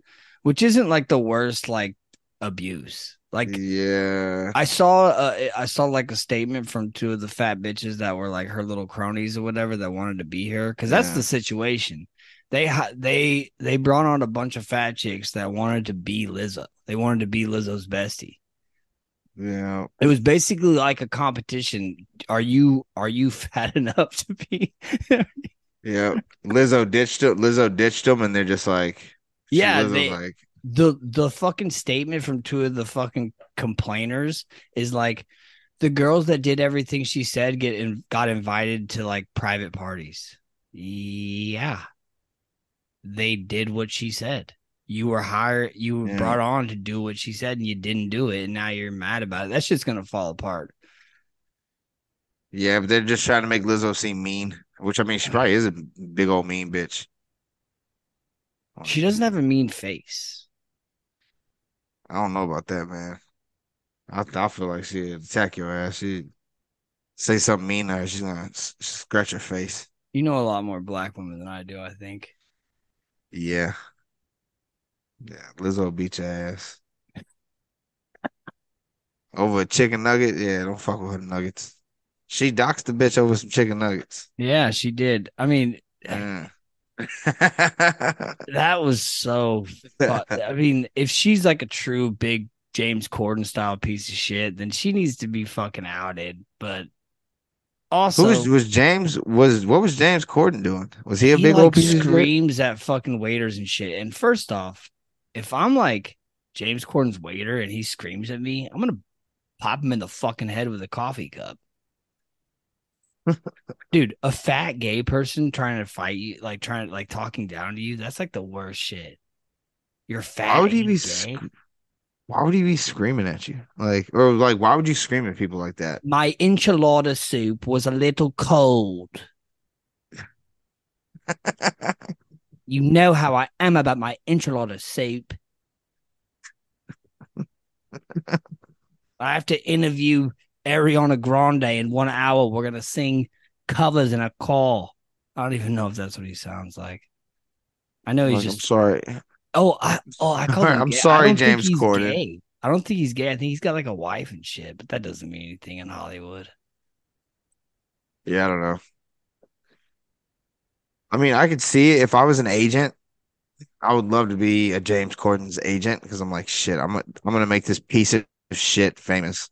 which isn't like the worst like abuse. Like, yeah, I saw like a statement from two of the fat bitches that were like her little cronies or whatever that wanted to be here because that's the situation. They brought on a bunch of fat chicks that wanted to be Lizzo. They wanted to be Lizzo's bestie. Yeah, it was basically like a competition. Are you fat enough to be? Yeah, Lizzo ditched them, and they're just like, the fucking statement from two of the fucking complainers is like, the girls that did everything she said got invited to like private parties. Yeah, they did what she said. You were hired, you were brought on to do what she said, and you didn't do it, and now you're mad about it. That shit's gonna fall apart. Yeah, but they're just trying to make Lizzo seem mean, which I mean, she probably is a big old mean bitch. She doesn't have a mean face. I don't know about that, man. I feel like she'd attack your ass. She'd say something mean to her. She's gonna scratch her face. You know a lot more black women than I do, I think. Yeah. Yeah, Lizzo beat your ass over a chicken nugget. Yeah, don't fuck with her nuggets. She doxed the bitch over some chicken nuggets. Yeah, she did. I mean, that was so. I mean, if she's like a true big James Corden style piece of shit, then she needs to be fucking outed. But also, what was James Corden doing? Was he a big old piece of shit? Screams at fucking waiters and shit. And first off. If I'm like James Corden's waiter and he screams at me, I'm going to pop him in the fucking head with a coffee cup. Dude, a fat gay person trying to fight you, like talking down to you, that's like the worst shit. You're fat. Why would he be screaming at you? Why would you scream at people like that? My enchilada soup was a little cold. You know how I am about my enchilada soup. I have to interview Ariana Grande in 1 hour. We're going to sing covers in a call. I don't even know if that's what he sounds like. I know he's I'm sorry. I called him I'm gay. Sorry, James Corden. Gay. I don't think he's gay. I think he's got like a wife and shit, but that doesn't mean anything in Hollywood. Yeah, I don't know. I mean, I could see it. If I was an agent, I would love to be a James Corden's agent because I'm like, shit, I'm gonna make this piece of shit famous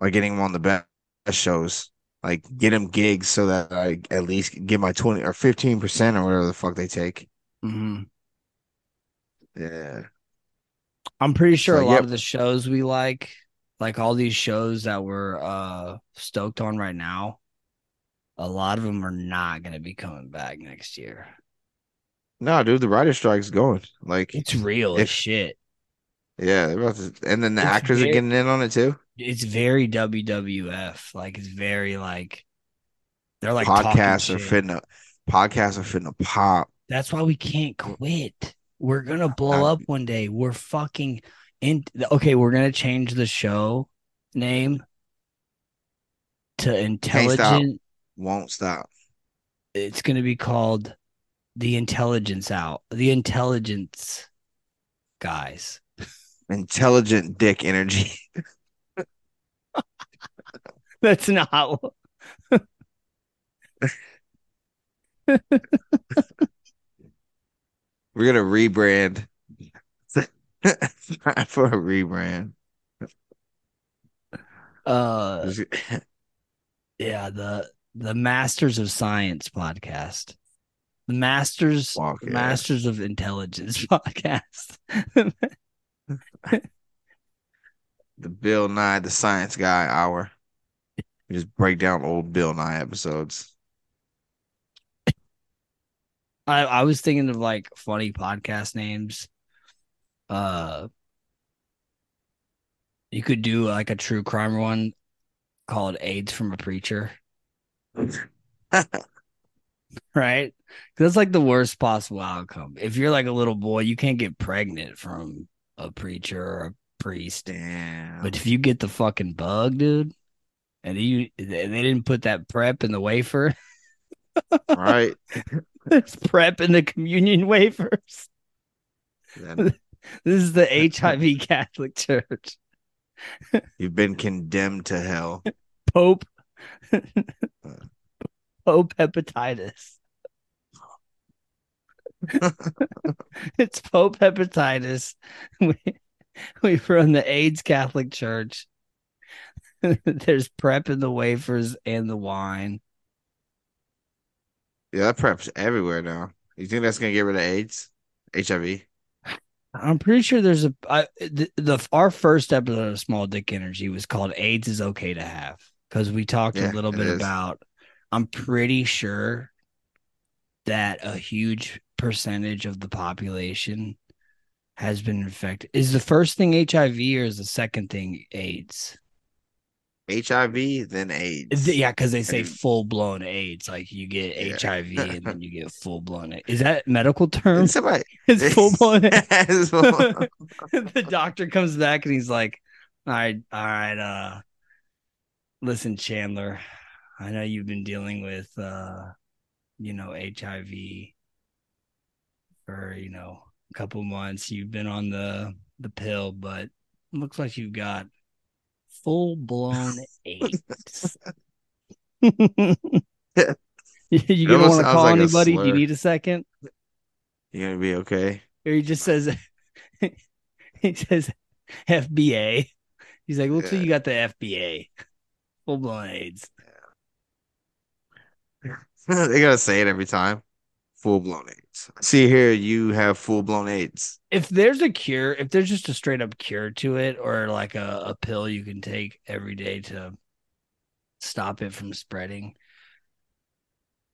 by getting him on the best shows, like get him gigs so that I at least get my 20 or 15% or whatever the fuck they take. Mm-hmm. Yeah, I'm pretty sure a lot of the shows we like all these shows that we're stoked on right now, a lot of them are not going to be coming back next year. No, dude, the writer's strike's going. Like it's real as shit. Yeah, they're about to, and then the actors are getting in on it too. It's very WWF. Like it's very like they're like podcasts are fitting to pop. That's why we can't quit. We're gonna blow up one day. We're fucking in. Okay, we're gonna change the show name to Intelligent. Won't stop. It's gonna be called The Intelligence Out. The Intelligence Guys. Intelligent Dick Energy. That's not. We're gonna rebrand. Try for a rebrand. Yeah, the Masters of Science podcast, the Masters Masters of Intelligence podcast, the Bill Nye the Science Guy Hour. We just break down old Bill Nye episodes. I was thinking of like funny podcast names. You could do like a true crime one called AIDS from a Preacher. Right? That's like the worst possible outcome. If you're like a little boy, you can't get pregnant from a preacher or a priest. Damn. But if you get the fucking bug, dude, and they didn't put that prep in the wafer. Right. There's prep in the communion wafers. Yeah. This is the HIV Catholic Church. You've been condemned to hell. Pope hepatitis. It's Pope hepatitis. We run the AIDS Catholic Church. There's prep in the wafers and the wine. Yeah, that prep's everywhere now. You think that's going to get rid of AIDS? HIV? I'm pretty sure there's our first episode of Small Dick Energy was called AIDS is Okay to Have because we talked a little bit about, I'm pretty sure that a huge percentage of the population has been infected. Is the first thing HIV or is the second thing AIDS? HIV, then AIDS. Yeah, because they say full-blown AIDS. Like, you get HIV, and then you get full-blown AIDS. Is that a medical term? It's full-blown AIDS. The doctor comes back, and he's like, all right, listen, Chandler, I know you've been dealing with, HIV for, a couple months. You've been on the pill, but it looks like you've got full-blown AIDS. You don't want to call anybody? Do you need a second? You're going to be okay? Or he just says, FBA. He's like, looks like you got the FBA. Full-blown AIDS. Yeah. They got to say it every time. Full-blown AIDS. See here, you have full-blown AIDS. If there's a cure, if there's just a straight-up cure to it or like a pill you can take every day to stop it from spreading,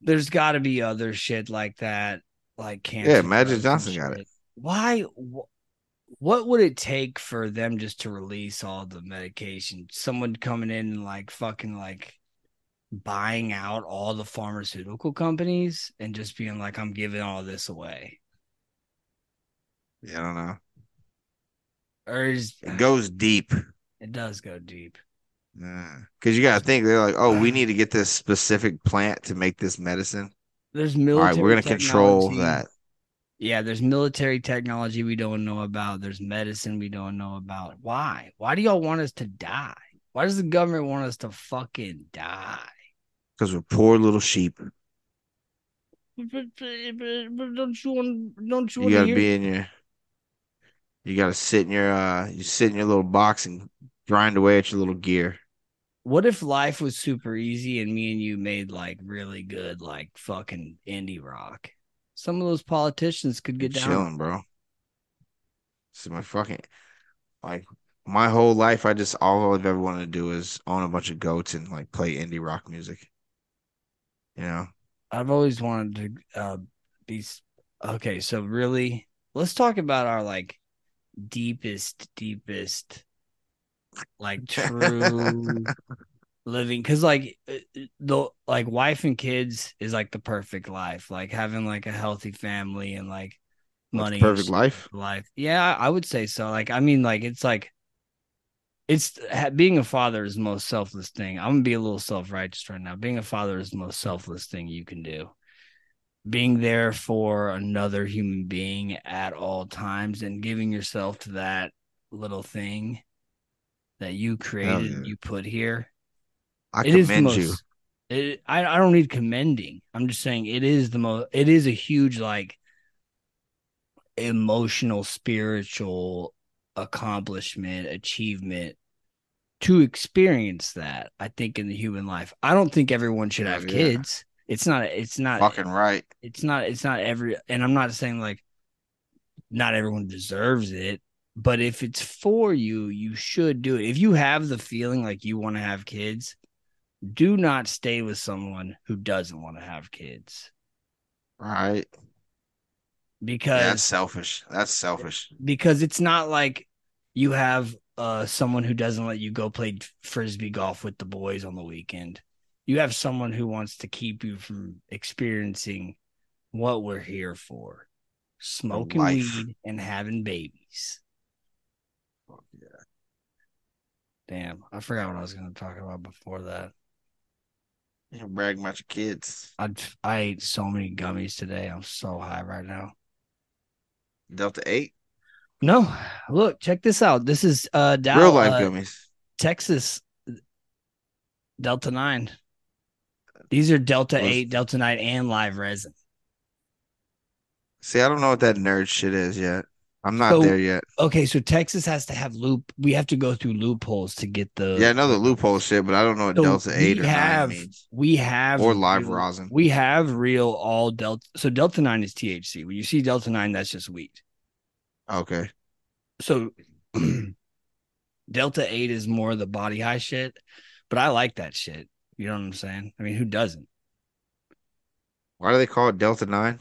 there's got to be other shit like that, like cancer. Yeah, Magic Johnson got it. Why? What would it take for them just to release all the medication? Someone coming in and like fucking like buying out all the pharmaceutical companies and just being like, I'm giving all this away. Yeah, I don't know. Or is, it goes deep. It does go deep. Because you got to think, they're like, oh, we need to get this specific plant to make this medicine. There's military. All right, we're going to control that. Yeah, there's military technology we don't know about. There's medicine we don't know about. Why? Why do y'all want us to die? Why does the government want us to fucking die? Because we're poor little sheep. But don't you want to be in your... You gotta sit in your little box and grind away at your little gear. What if life was super easy and me and you made like really good like fucking indie rock? Some of those politicians could get down. Chilling, bro. See, my fucking like my whole life, I just all I've ever wanted to do is own a bunch of goats and like play indie rock music. You know, I've always wanted to be okay. So really, let's talk about our like. Deepest, like true living, because like the like wife and kids is like the perfect life, like having like a healthy family and like money. That's perfect life. Yeah, I would say so. Like, I mean, like it's being a father is the most selfless thing. I'm gonna be a little self-righteous right now. Being a father is the most selfless thing you can do. Being there for another human being at all times and giving yourself to that little thing that you created and you put here. I commend you. I don't need commending. I'm just saying it is a huge like emotional, spiritual accomplishment, achievement to experience that. I think in the human life, I don't think everyone should have kids. It's not fucking right. It's not every, and I'm not saying like not everyone deserves it, but if it's for you, you should do it. If you have the feeling like you want to have kids, do not stay with someone who doesn't want to have kids. Right. Because that's selfish. Because it's not like you have someone who doesn't let you go play frisbee golf with the boys on the weekend. You have someone who wants to keep you from experiencing what we're here for. Smoking weed and having babies. Oh, yeah. Damn, I forgot what I was going to talk about before that. You can brag about your kids. I ate so many gummies today. I'm so high right now. Delta 8? No. Look, check this out. This is down, real life gummies. Texas. Delta 9. These are Delta 8, Delta 9, and live resin. See, I don't know what that nerd shit is yet. I'm not there yet. Okay, so Texas has to have we have to go through loopholes to get the... Yeah, I know the loophole shit, but I don't know what Delta 8 or 9 means. We have... Or live rosin. We have real all Delta... So Delta 9 is THC. When you see Delta 9, that's just weed. Okay. So Delta 8 is more the body high shit. But I like that shit. You know what I'm saying? I mean, who doesn't? Why do they call it Delta 9?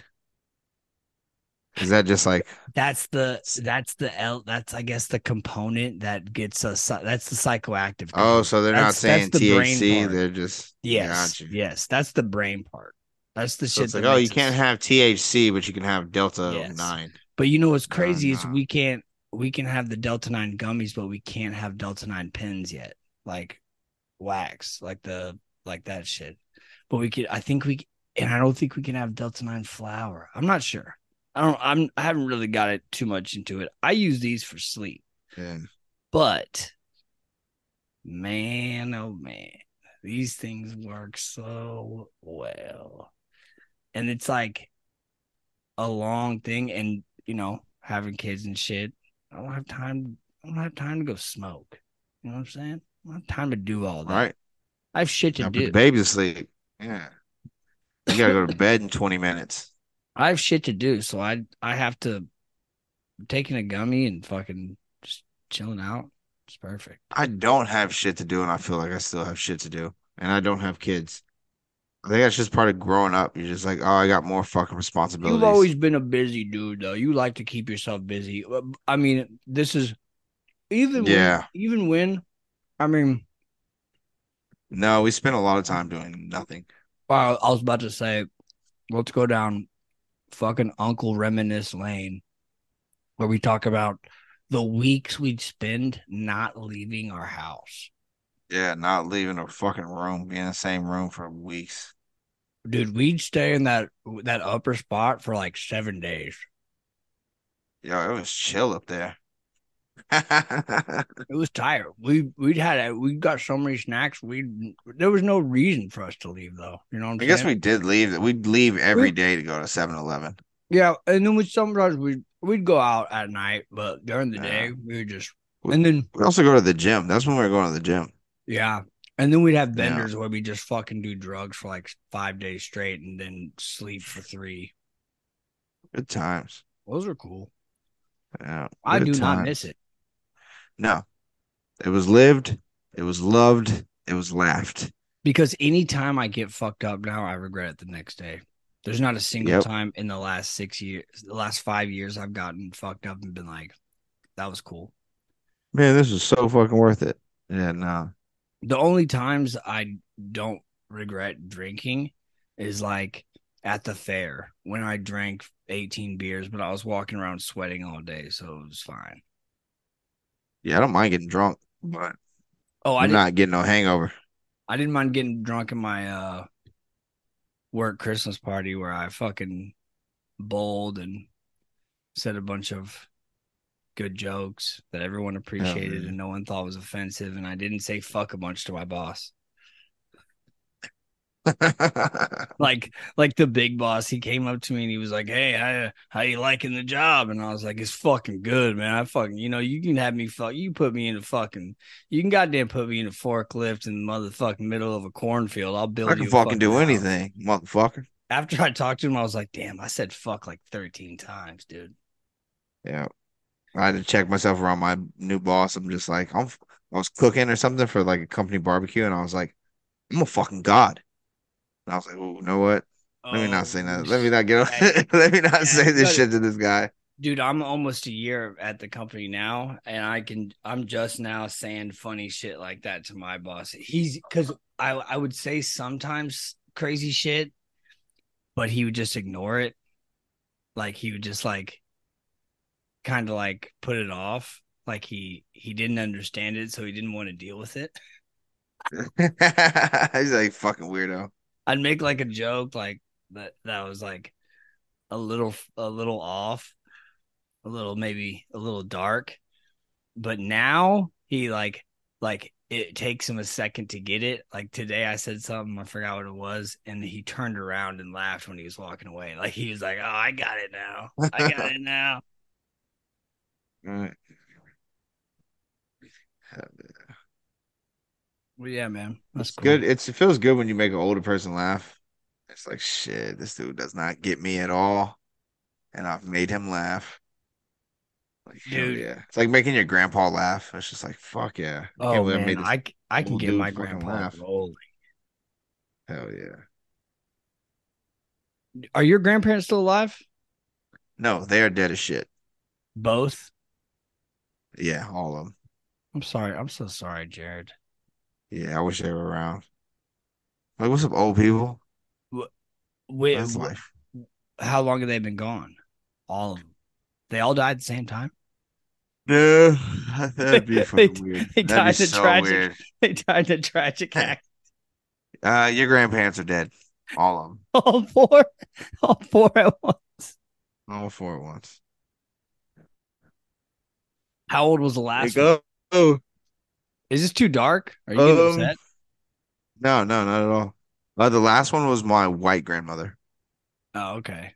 Is that just like that's I guess the component that gets us. That's the psychoactive component. Oh, so they're not saying THC. They're just yes. That's the brain part. That's the shit. It's like, oh, you can't have THC, but you can have Delta 9. But you know what's crazy is we can't. We can have the Delta 9 gummies, but we can't have Delta 9 pens yet. Like. Wax like that shit, but we could. I think we and I don't think we can have Delta 9 flour. I'm not sure. I haven't really got it too much into it. I use these for sleep, but man, oh man, these things work so well, and it's like a long thing. And you know, having kids and shit, I don't have time to go smoke. You know what I'm saying? I don't have time to do all that. Right. I have shit to do. Put the baby to sleep. Yeah. You gotta go to bed in 20 minutes. I have shit to do, so I have to taking a gummy and fucking just chilling out. It's perfect. I don't have shit to do, and I feel like I still have shit to do. And I don't have kids. I think that's just part of growing up. You're just like, oh, I got more fucking responsibilities. You've always been a busy dude, though. You like to keep yourself busy. I mean, this is even when I mean, no, we spent a lot of time doing nothing. Well, I was about to say, let's go down fucking Uncle Reminisce Lane where we talk about the weeks we'd spend not leaving our house. Yeah, not leaving a fucking room, being in the same room for weeks. Dude, we'd stay in that upper spot for like 7 days. Yo, it was chill up there. It was tired. We got so many snacks. There was no reason for us to leave, though. You know what I'm saying? I guess we did leave. We'd leave every day to go to 7-Eleven. Yeah, and then sometimes we'd go out at night, but during the day we would just. And then we also go to the gym. That's when we were going to the gym. Yeah. And then we'd have vendors where we just fucking do drugs for like 5 days straight and then sleep for 3. Good times. Those are cool. Yeah. I do not miss it. No. It was lived. It was loved. It was laughed. Because anytime I get fucked up now, I regret it the next day. There's not a single time in the last 6 years, the last 5 years I've gotten fucked up and been like, that was cool. Man, this is so fucking worth it. Yeah, no. The only times I don't regret drinking is like at the fair when I drank 18 beers, but I was walking around sweating all day, so it was fine. Yeah, I don't mind getting drunk, but I'm not getting no hangover. I didn't mind getting drunk in my work Christmas party where I fucking bowled and said a bunch of good jokes that everyone appreciated and no one thought was offensive, and I didn't say fuck a bunch to my boss. like the big boss, he came up to me and he was like, hey, how you liking the job? And I was like, it's fucking good, man. I fucking, you know, you can have me you can goddamn put me in a forklift in the motherfucking middle of a cornfield. I'll build you. I can fucking do anything, motherfucker. After I talked to him, I was like, damn, I said fuck like 13 times, dude. Yeah, I had to check myself around my new boss. I'm just like, I was cooking or something for like a company barbecue, and I was like, I'm a fucking god. And I was like, oh, you know what? Let me not say that. Let me not get. Let me not say this shit to this guy. Dude, I'm almost a year at the company now, and I'm just now saying funny shit like that to my boss. Because I would say sometimes crazy shit, but he would just ignore it. Like he would just like, kind of like put it off, like he didn't understand it, so he didn't want to deal with it. He's like, fucking weirdo. I'd make like a joke like that was like a little off, maybe a little dark, but now he like it takes him a second to get it. Like today I said something, I forgot what it was, and he turned around and laughed when he was walking away. Like he was like, oh, I got it now. Right. Well, yeah, man, that's cool. Good. It feels good when you make an older person laugh. It's like, shit, this dude does not get me at all, and I've made him laugh. Like, dude, yeah, it's like making your grandpa laugh. It's just like, fuck yeah. Oh man, I can get my grandpa rolling. Hell yeah. Are your grandparents still alive? No, they are dead as shit. Both. Yeah, all of them. I'm sorry. I'm so sorry, Jared. Yeah, I wish they were around. Like, what's up, old people? That's life. How long have they been gone? All of them. They all died at the same time? No, that'd be fucking weird. They died in a tragic act. Your grandparents are dead. All of them. All four at once. All four at once. How old was the last one? Oh. Is this too dark? Are you getting upset? No, not at all. The last one was my white grandmother. Oh, okay.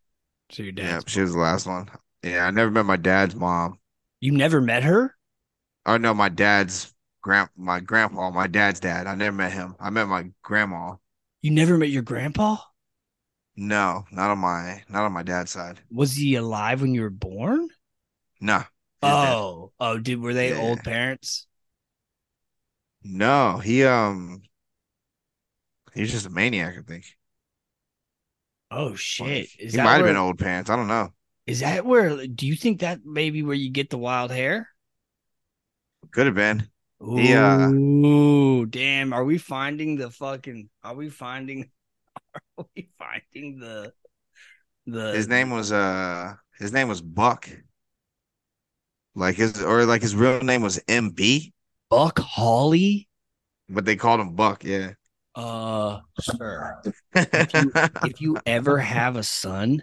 So your dad. Yeah, she was the last one. Yeah, I never met my dad's mom. You never met her? Oh no, my grandpa, my dad's dad. I never met him. I met my grandma. You never met your grandpa? No, not on my dad's side. Was he alive when you were born? No. Were they old parents? No, he's just a maniac, I think. Oh shit! He might have been old parents. I don't know. Is that where? Do you think that maybe where you get the wild hair? Could have been. Ooh, damn! Are we finding the fucking? Are we finding the? His name was Buck. Like his real name was MB. Buck Holly? But they called him Buck, yeah. Sure. If you ever have a son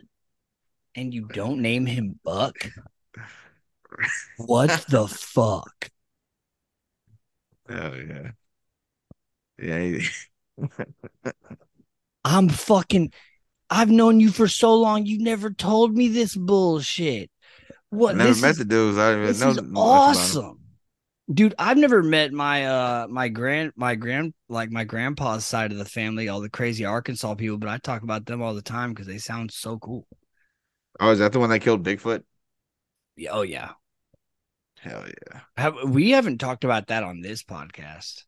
and you don't name him Buck, what the fuck? Oh yeah. Yeah. I've known you for so long. You've never told me this bullshit. What? I never met the dudes. I didn't know. This is awesome, dude. I've never met my grandpa's side of the family, all the crazy Arkansas people, but I talk about them all the time because they sound so cool. Oh, is that the one that killed Bigfoot? Yeah, oh yeah, hell yeah. We haven't talked about that on this podcast.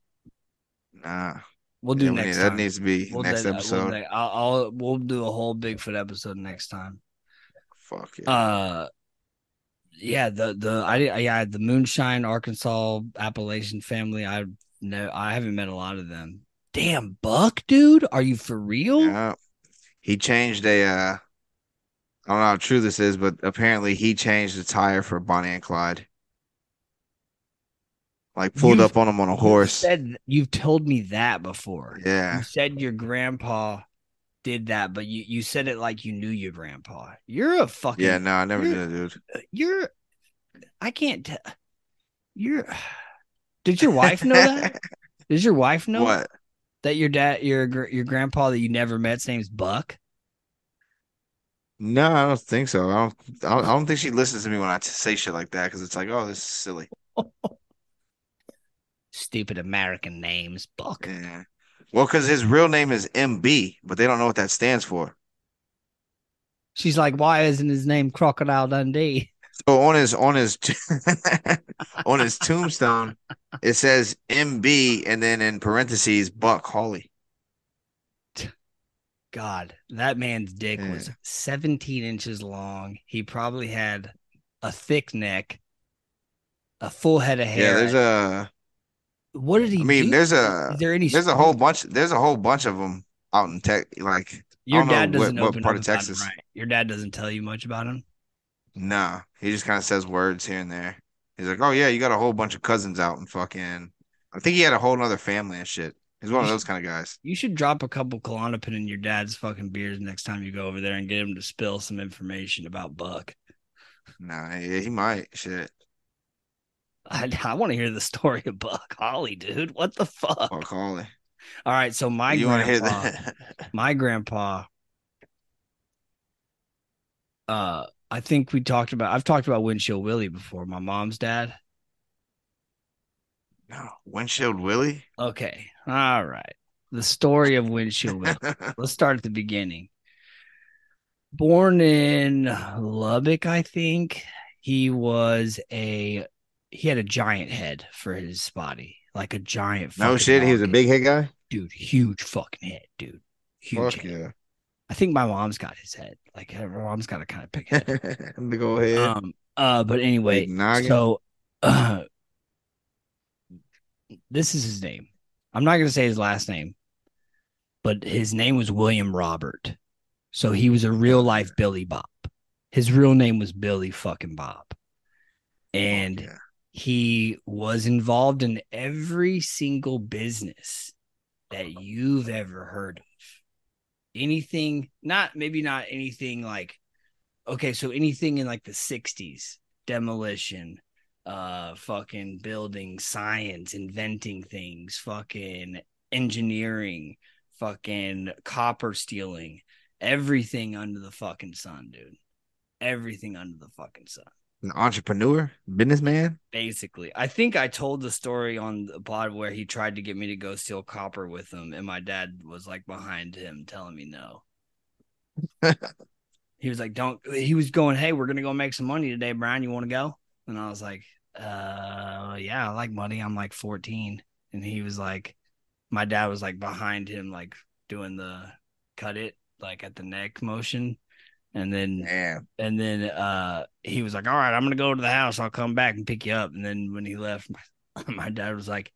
Nah. We'll do next time. That needs to be next episode. We'll do a whole Bigfoot episode next time. Fuck yeah. Yeah, the Moonshine Arkansas Appalachian family. I haven't met a lot of them. Damn, Buck, dude, are you for real? Yeah. He changed I don't know how true this is, but apparently he changed the tire for Bonnie and Clyde. Like pulled up on him on a horse. You've told me that before. Yeah. You said your grandpa did that, but you said it like you knew your grandpa. You're a fucking... Yeah, no, I never did it, dude. I can't tell. Did your wife know that? Does your wife know what? That your dad, your grandpa that you never met's name's Buck? No, I don't think so. I don't think she listens to me when I say shit like that because it's like, oh, this is silly. Stupid American names, Buck. Yeah. Well, because his real name is MB, but they don't know what that stands for. She's like, why isn't his name Crocodile Dundee? So on his tombstone, it says MB, and then in parentheses, Buck Holly. God, that man's dick was 17 inches long. He probably had a thick neck, a full head of hair. Yeah, there's a... What did he? I mean, do? There's a whole bunch of them out in Texas. Like your dad doesn't know what part of Texas. Right. Your dad doesn't tell you much about him. No, he just kind of says words here and there. He's like, "Oh yeah, you got a whole bunch of cousins out in fucking." I think he had a whole other family and shit. He's one of those kind of guys. You should drop a couple Klonopin in your dad's fucking beers next time you go over there and get him to spill some information about Buck. Nah, he might shit. I want to hear the story of Buck Holly, dude. What the fuck? Buck Holly. All right, so my grandpa, I think I've talked about Windshield Willie before, my mom's dad. No, Windshield Willie? Okay, all right. The story of Windshield Willie. Let's start at the beginning. Born in Lubbock, I think. He had a giant head for his body, like a giant. No shit, he was a big head guy, dude. Huge fucking head, dude. Huge. Fuck yeah. I think my mom's got his head. Like my mom's got a kind of big head. Big old head. But anyway, so this is his name. I'm not gonna say his last name, but his name was William Robert. So he was a real life Billy Bob. His real name was Billy fucking Bob, and. Yeah. He was involved in every single business that you've ever heard of. Anything, not anything like, okay, so anything in like the 60s, demolition, fucking building, science, inventing things, fucking engineering, fucking copper stealing, everything under the fucking sun, dude. Everything under the fucking sun. An entrepreneur, businessman, basically. I think I told the story on the pod where he tried to get me to go steal copper with him, and my dad was like behind him telling me no. He was like, "Don't." He was going, "Hey, we're gonna go make some money today, Brian. You want to go?" And I was like, "Yeah, I like money. I'm like 14." And he was like, my dad was like behind him, like doing the cut it, like at the neck motion. And then he was like, all right, I'm going to go to the house. I'll come back and pick you up. And then when he left, my dad was like,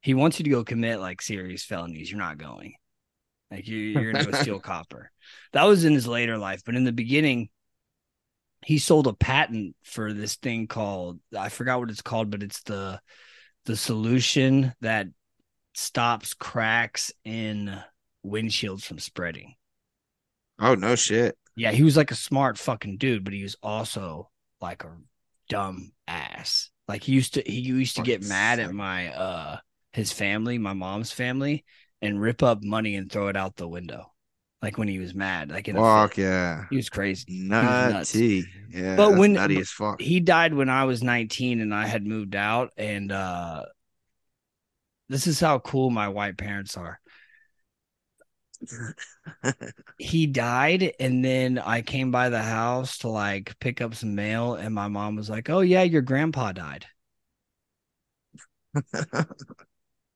he wants you to go commit like serious felonies. You're not going. Like you're going to go steal copper. That was in his later life. But in the beginning, he sold a patent for this thing called, I forgot what it's called, but it's the solution that stops cracks in windshields from spreading. Oh, no shit. Yeah, he was like a smart fucking dude, but he was also like a dumb ass. Like he used to get mad at his family, my mom's family, and rip up money and throw it out the window. Like when he was mad, like in fuck yeah, he was crazy, nutty. Yeah, but when nutty as fuck. He died when I was 19 and I had moved out, and this is how cool my white parents are. He died, and then I came by the house to like pick up some mail, and my mom was like, "Oh yeah, your grandpa died." And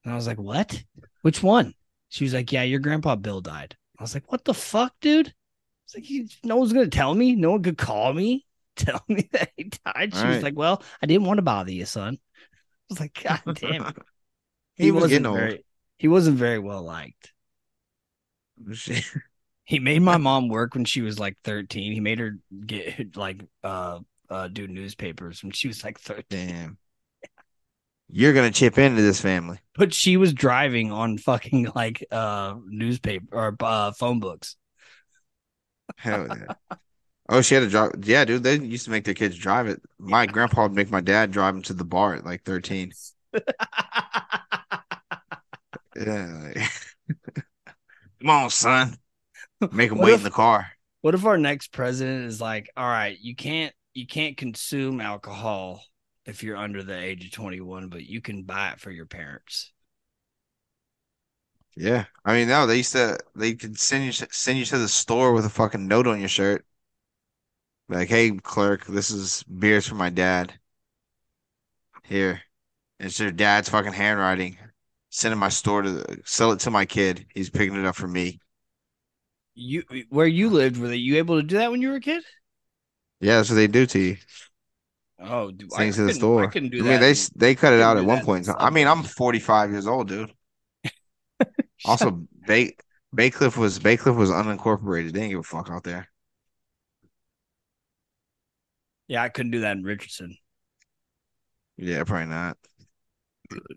I was like, "What? Which one?" She was like, "Yeah, your grandpa Bill died." I was like, "What the fuck, dude?" It's like, no one's gonna tell me. No one could call me, tell me that he died. She was like, "Well, I didn't want to bother you, son." I was like, "God damn it." He wasn't very well liked. He made my mom work when she was like 13. He made her get like do newspapers when she was like 13. Damn. You're gonna chip into this family. But she was driving on fucking like newspaper or phone books. Hell yeah. Oh, she had to drive. Yeah, dude, they used to make their kids drive it. My grandpa would make my dad drive him to the bar at like 13. Yeah. Like... Come on, son. Make him wait in the car. What if our next president is like, all right, you can't consume alcohol if you're under the age of 21, but you can buy it for your parents. Yeah. I mean, no, they could send you to the store with a fucking note on your shirt. Like, hey, clerk, this is beers for my dad. Here. It's your dad's fucking handwriting. Sending my store to sell it to my kid. He's picking it up for me. Where you lived, were you able to do that when you were a kid? Yeah, that's what they do to you. Oh, things to the store. I couldn't do that. I mean, they cut it out at one point. I mean, I'm 45 years old, dude. Also, Baycliff was unincorporated. They didn't give a fuck out there. Yeah, I couldn't do that in Richardson. Yeah, probably not.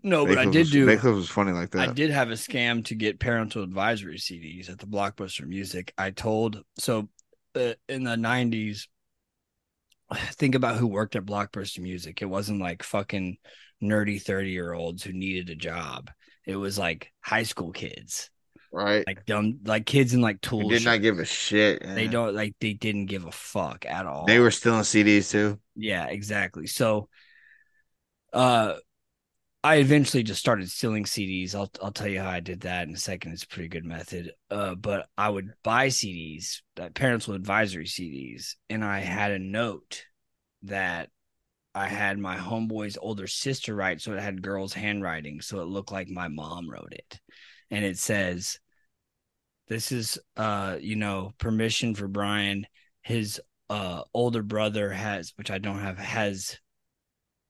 No, but I did do. Baycliff was funny like that. I did have a scam to get parental advisory CDs at the Blockbuster Music. In the 90s, think about who worked at Blockbuster Music. It wasn't like fucking nerdy 30-year-olds who needed a job. It was like high school kids, right? Like dumb, like kids in like tools. They did not give a shit. Man. They didn't give a fuck at all. They were stealing CDs too. Yeah, exactly. So, I eventually just started stealing CDs. I'll tell you how I did that in a second. It's a pretty good method. But I would buy CDs, parental advisory CDs, and I had a note that I had my homeboy's older sister write, so it had girls' handwriting, so it looked like my mom wrote it. And it says, "This is, permission for Brian. His older brother has, which I don't have,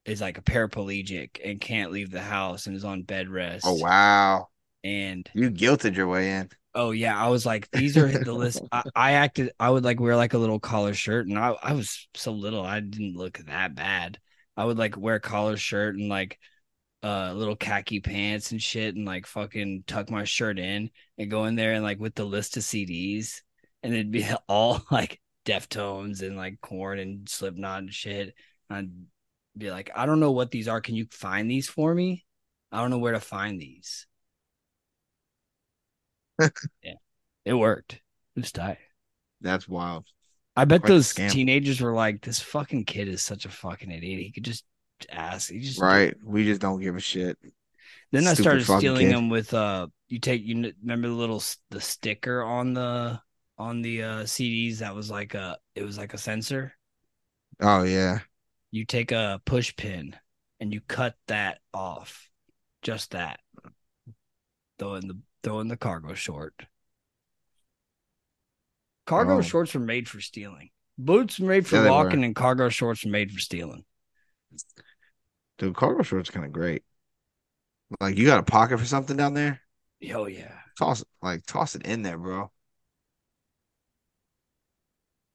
is like a paraplegic and can't leave the house and is on bed rest." Oh, wow. And you guilted your way in. Oh, yeah. I was like, these are the list. I would like wear like a little collar shirt, and I was so little, I didn't look that bad. I would like wear a collar shirt and like little khaki pants and shit, and like fucking tuck my shirt in and go in there and like with the list of CDs, and it'd be all like Deftones and like Korn and Slipknot and shit. And be like, I don't know what these are. Can you find these for me? I don't know where to find these. Yeah, it worked. It was tight. That's wild. I bet those teenagers were like, this fucking kid is such a fucking idiot. He could just ask. Right. We just don't give a shit. Then I started stealing them with you remember the sticker on the CDs that was like a sensor. Oh yeah. You take a push pin and you cut that off, just that. Throw in the cargo short. Cargo shorts were made for stealing. Boots were made for walking, and cargo shorts were made for stealing. Dude, cargo shorts kind of great. Like you got a pocket for something down there? Oh yeah. Toss it in there, bro.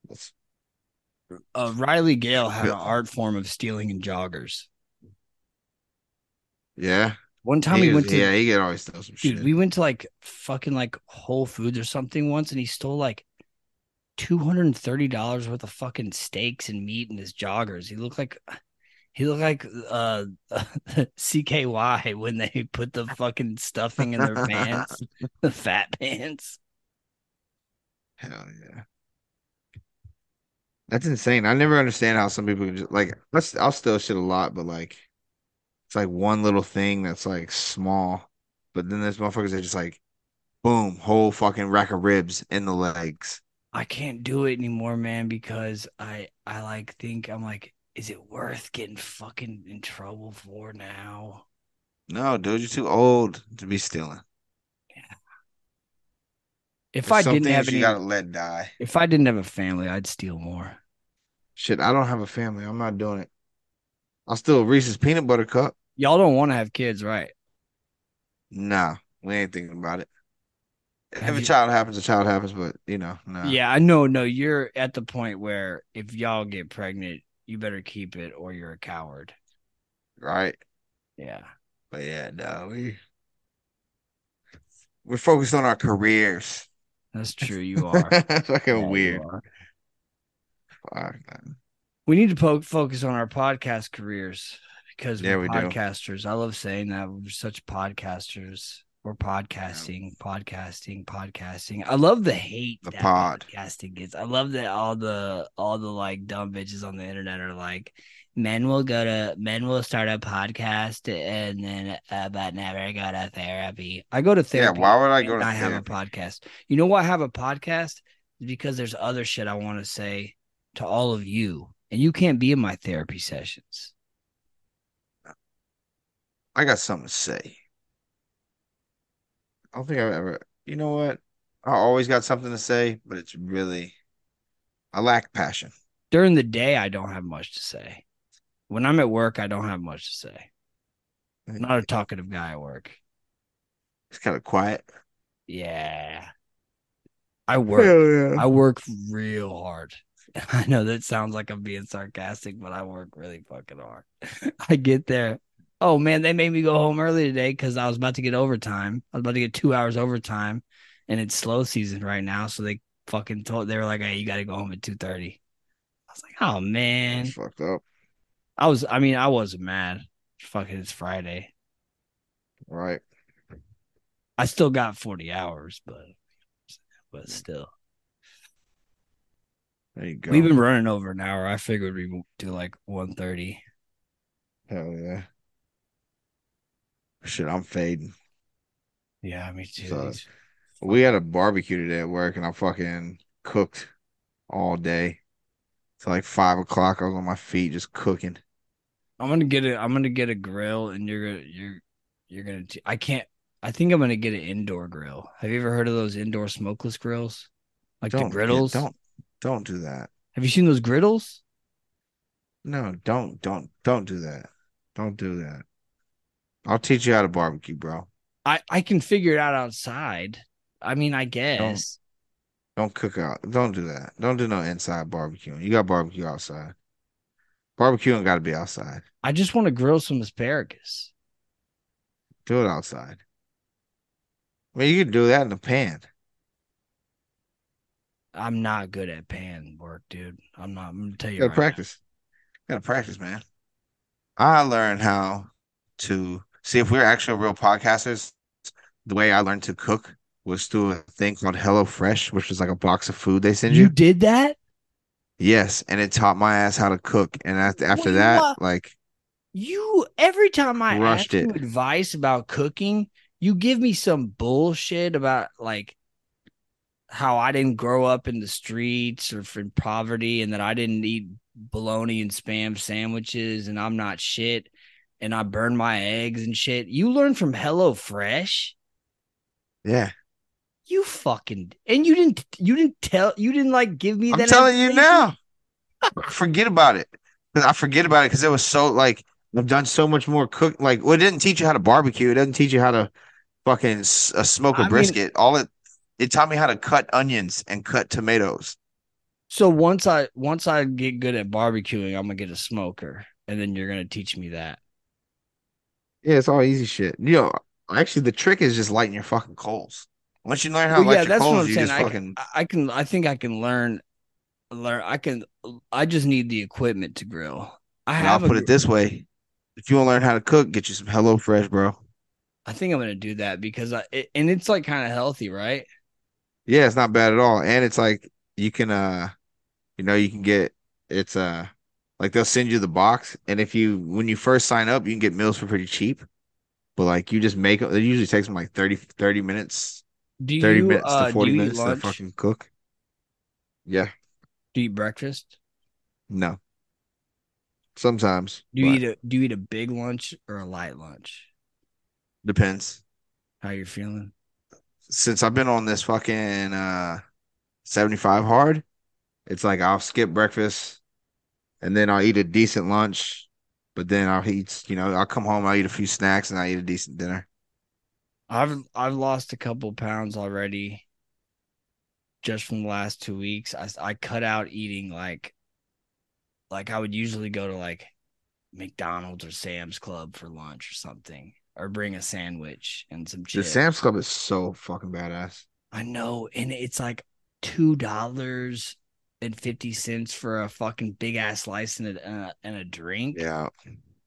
That's Riley Gale had an art form of stealing in joggers. Yeah. One time he could always steal some shit. We went to fucking Whole Foods or something once, and he stole $230 worth of fucking steaks and meat in his joggers. He looked like CKY when they put the fucking stuffing in their pants, the fat pants. Hell yeah. That's insane. I never understand how some people can just I'll steal shit a lot, but it's one little thing that's small, but then there's motherfuckers that just boom, whole fucking rack of ribs in the legs. I can't do it anymore, man, because I think is it worth getting fucking in trouble for now? No, dude, you're too old to be stealing. If I didn't have any, you gotta let die. If I didn't have a family, I'd steal more. Shit, I don't have a family. I'm not doing it. I'll steal Reese's peanut butter cup. Y'all don't want to have kids, right? Nah, we ain't thinking about it. If a child happens, but no. Yeah, I know. No, you're at the point where if y'all get pregnant, you better keep it or you're a coward. Right. Yeah. But yeah, no, we're focused on our careers. That's true. You are. That's weird. Fuck, man. We need to focus on our podcast careers because we're podcasters. I love saying that. We're such podcasters. We're podcasting, podcasting. I love the hate the that pod. Podcasting gets. I love that all the dumb bitches on the internet are men will start a podcast and then but never go to therapy. I go to therapy. Yeah, why would I go to therapy? I have a podcast. You know why I have a podcast? Because there's other shit I want to say to all of you, and you can't be in my therapy sessions. I got something to say. I don't think I've ever... You know what? I always got something to say, but it's really... I lack passion. During the day, I don't have much to say. When I'm at work, I don't have much to say. I'm not a talkative guy at work. It's kind of quiet. Yeah. I work real hard. I know that sounds like I'm being sarcastic, but I work really fucking hard. I get there. Oh, man, they made me go home early today because I was about to get overtime. I was about to get 2 hours overtime, and it's slow season right now. So they fucking told – they were like, hey, you got to go home at 2:30. I was like, oh, man. That's fucked up. I wasn't mad. Fucking it's Friday. Right. I still got 40 hours, but still. There you go. We've been running over an hour. I figured we'd do 1:30. Hell, yeah. Shit, I'm fading. Yeah, me too. So, we had a barbecue today at work, and I fucking cooked all day. So 5:00, I was on my feet just cooking. I'm gonna get a grill, and you're gonna. I can't. I think I'm gonna get an indoor grill. Have you ever heard of those indoor smokeless grills, the griddles? Yeah, don't do that. Have you seen those griddles? No, don't do that. Don't do that. I'll teach you how to barbecue, bro. I can figure it out outside. I mean, I guess. Don't cook out. Don't do that. Don't do no inside barbecuing. You got barbecue outside. Barbecuing got to be outside. I just want to grill some asparagus. Do it outside. I mean, you can do that in a pan. I'm not good at pan work, dude. I'm not. I'm going to tell you. You got to practice. You got to practice, man. I learned how to... See, if we're actual real podcasters, the way I learned to cook was through a thing called HelloFresh, which is a box of food they send you. You did that? Yes, and it taught my ass how to cook. And after that, every time I ask you advice about cooking, you give me some bullshit about how I didn't grow up in the streets or in poverty, and that I didn't eat bologna and spam sandwiches, and I'm not shit. And I burn my eggs and shit. You learn from HelloFresh? Yeah. You fucking... And you didn't give me that. I'm telling you now. Forget about it. I forget about it because it was so I've done so much more cook. It didn't teach you how to barbecue. It doesn't teach you how to fucking smoke a brisket. It taught me how to cut onions and cut tomatoes. So once I get good at barbecuing, I'm gonna get a smoker, and then you're gonna teach me that. Yeah, it's all easy shit. You know, actually, the trick is just lighting your fucking coals. Once you learn how to light your coals, you just fucking. I think I can learn. I just need the equipment to grill. I'll put it this way: if you want to learn how to cook, get you some HelloFresh, bro. I think I'm gonna do that because it's like kind of healthy, right? Yeah, it's not bad at all, and it's like you can like they'll send you the box, and when you first sign up, you can get meals for pretty cheap, but like you just make them. It usually takes them like 30 minutes, 30 minutes to 40 minutes to fucking cook. Yeah. Do you eat breakfast? No. Sometimes. Do you eat a big lunch or a light lunch? Depends. How you're feeling? Since I've been on this fucking 75 hard, it's like I'll skip breakfast and then I'll eat a decent lunch, but then I'll come home, I'll eat a few snacks, and I eat a decent dinner. I've lost a couple pounds already just from the last 2 weeks. I cut out eating like I would usually go to like McDonald's or Sam's Club for lunch or something, or bring a sandwich and some chips. The Sam's Club is so fucking badass. I know, and it's like $2.50 for a fucking big ass slice and a drink. Yeah.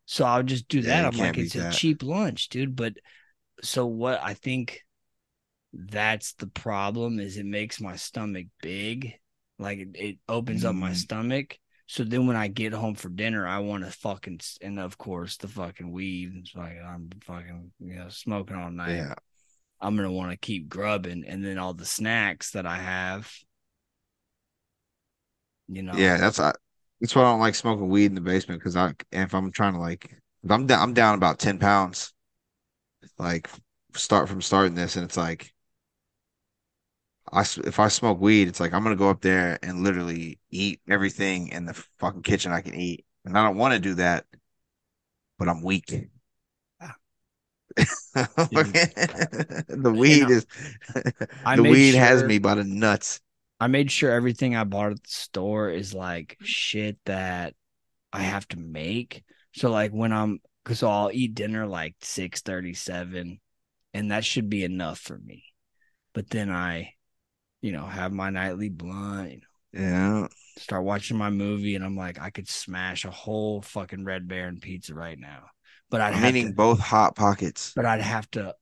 So I'll just do that. I'm like, it's a cheap lunch, dude. But so what? I think that's the problem. Is it makes my stomach big, like it opens up my stomach. So then when I get home for dinner, I want to fucking, and of course the fucking weed. It's like I'm fucking, smoking all night. Yeah. I'm going to want to keep grubbing, and then all the snacks that I have, Yeah, that's why I don't like smoking weed in the basement, because if I'm trying to I'm down about 10 pounds, like starting this, and it's like if I smoke weed, it's like I'm going to go up there and literally eat everything in the fucking kitchen I can eat, and I don't want to do that, but I'm weak. The weed is the weed has me by the nuts. I made sure everything I bought at the store is like shit that I have to make. So like because I'll eat dinner like 6:37, and that should be enough for me. But then I, have my nightly blunt. Yeah. Start watching my movie, and I'm like, I could smash a whole fucking Red Baron pizza right now. But both hot pockets. But I'd have to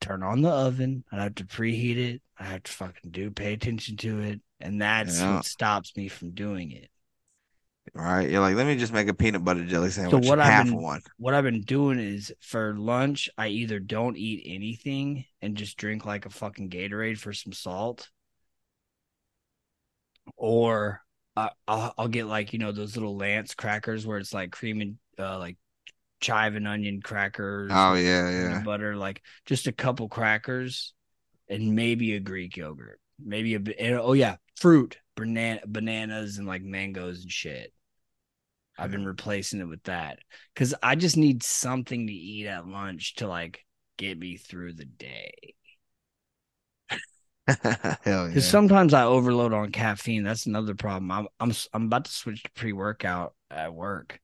turn on the oven. I'd have to preheat it. I have to fucking pay attention to it. And that's what stops me from doing it. Right. You're like, let me just make a peanut butter jelly sandwich. So what I've been doing is for lunch, I either don't eat anything and just drink like a fucking Gatorade for some salt. Or I'll get like, those little Lance crackers where it's like cream and like chive and onion crackers. Oh yeah. Butter, like just a couple crackers, and maybe a Greek yogurt, maybe fruit, bananas, and like mangoes and shit. I've been replacing it with that because I just need something to eat at lunch to like get me through the day. Hell yeah! Because sometimes I overload on caffeine. That's another problem. I'm about to switch to pre-workout at work.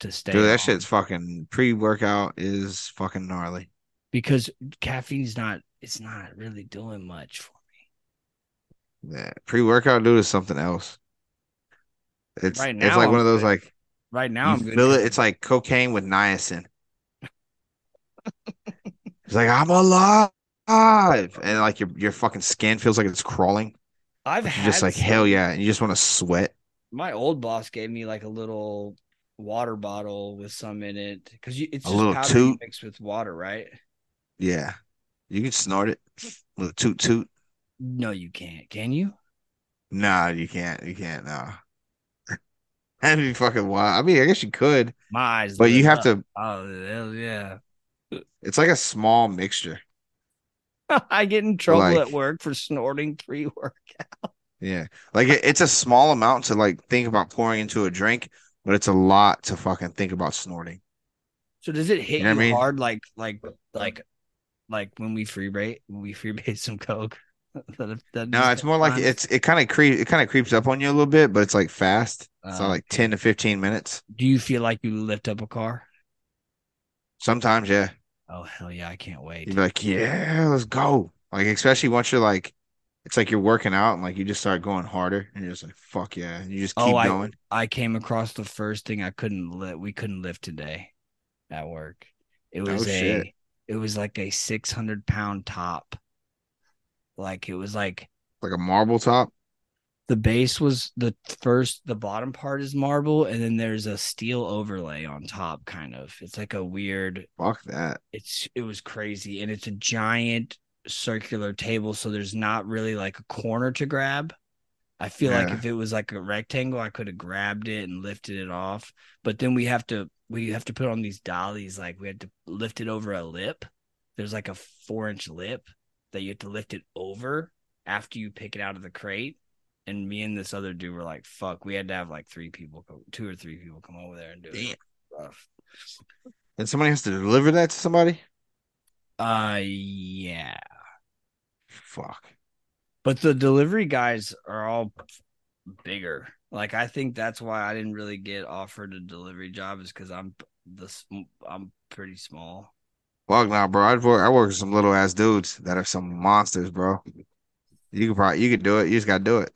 Dude, that shit's fucking pre-workout is fucking gnarly because caffeine's not really doing much for me. Yeah, pre-workout, dude, is something else. It's right now, it's like one of those like right now I'm good. It's like cocaine with niacin. It's like I'm alive, and like your fucking skin feels like it's crawling. Hell yeah, and you just want to sweat. My old boss gave me like a little water bottle with some in it because it's just a little toot mixed with water, right? Yeah, you can snort it with a toot. No, you can't. Can you? Nah, you can't. You can't. Nah, that'd be fucking wild. I mean, I guess you could. My eyes, but you have to. Oh hell yeah! It's like a small mixture. I get in trouble at work for snorting pre-workout. Yeah, like it's a small amount to like think about pouring into a drink. But it's a lot to fucking think about snorting. So does it hit hard like when we freebase some coke? No, it's more like it kind of creeps up on you a little bit, but it's like fast. It's not like 10 to 15 minutes. Do you feel like you lift up a car? Sometimes, yeah. Oh, hell yeah. I can't wait. You'd be like, yeah, let's go. Like, especially once you're like, it's like you're working out and like you just start going harder and you're just like, fuck yeah. And you just keep going. I came across the first thing we couldn't lift today at work. It was it was like a 600 pound top. Like it was like a marble top. The base was the bottom part is marble, and then there's a steel overlay on top, kind of. It's like a weird fuck that. It was crazy, and it's a giant circular table, so there's not really like a corner to grab. I feel like if it was like a rectangle, I could have grabbed it and lifted it off. But then we have to put on these dollies, like we had to lift it over a lip. There's like a 4-inch lip that you have to lift it over after you pick it out of the crate. And me and this other dude were like, fuck, we had to have like two or three people come over there and do it. Rough. And somebody has to deliver that to somebody? Yeah. Fuck. But the delivery guys are all bigger. Like, I think that's why I didn't really get offered a delivery job, is because I'm pretty small. Fuck now, bro. I work with some little ass dudes that are some monsters, bro. You could do it. You just gotta do it.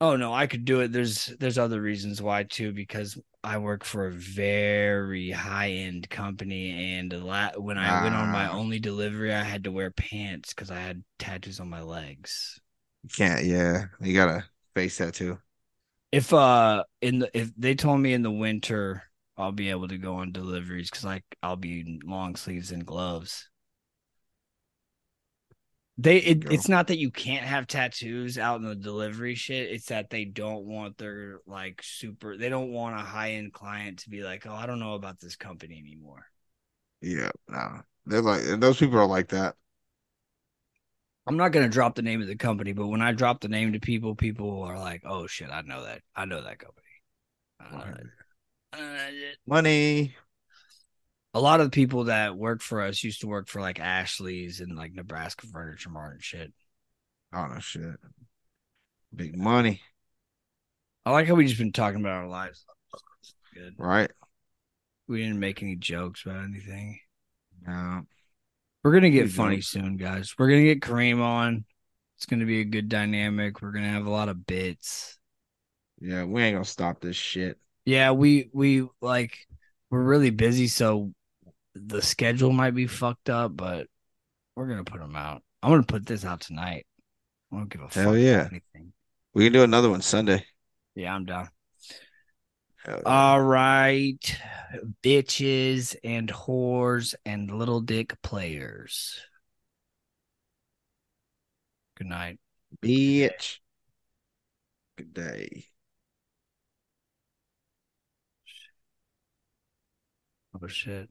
Oh no, I could do it. There's other reasons why too, because I work for a very high end company, and when I went on my only delivery, I had to wear pants because I had tattoos on my legs. You can't. Yeah, you gotta face that too. If they told me in the winter, I'll be able to go on deliveries because I'll be in long sleeves and gloves. It's not that you can't have tattoos out in the delivery shit. It's that they don't want their like they don't want a high end client to be like, oh, I don't know about this company anymore. Yeah, no, they're like those people are like that. I'm not gonna drop the name of the company, but when I drop the name to people, people are like, oh shit, I know that company. Money. A lot of the people that work for us used to work for like Ashley's and like Nebraska Furniture Mart and shit. Oh no shit. Big money. I like how we just been talking about our lives. Good. Right. We didn't make any jokes about anything. No. We're gonna get funny soon, guys. We're gonna get Kareem on. It's gonna be a good dynamic. We're gonna have a lot of bits. Yeah, we ain't gonna stop this shit. Yeah, we're really busy, so the schedule might be fucked up, but we're gonna put them out. I'm gonna put this out tonight. I don't give a fuck about anything. We can do another one Sunday. Yeah, I'm down. Yeah. All right, bitches and whores and little dick players. Good night, bitch. Good day. Oh, shit.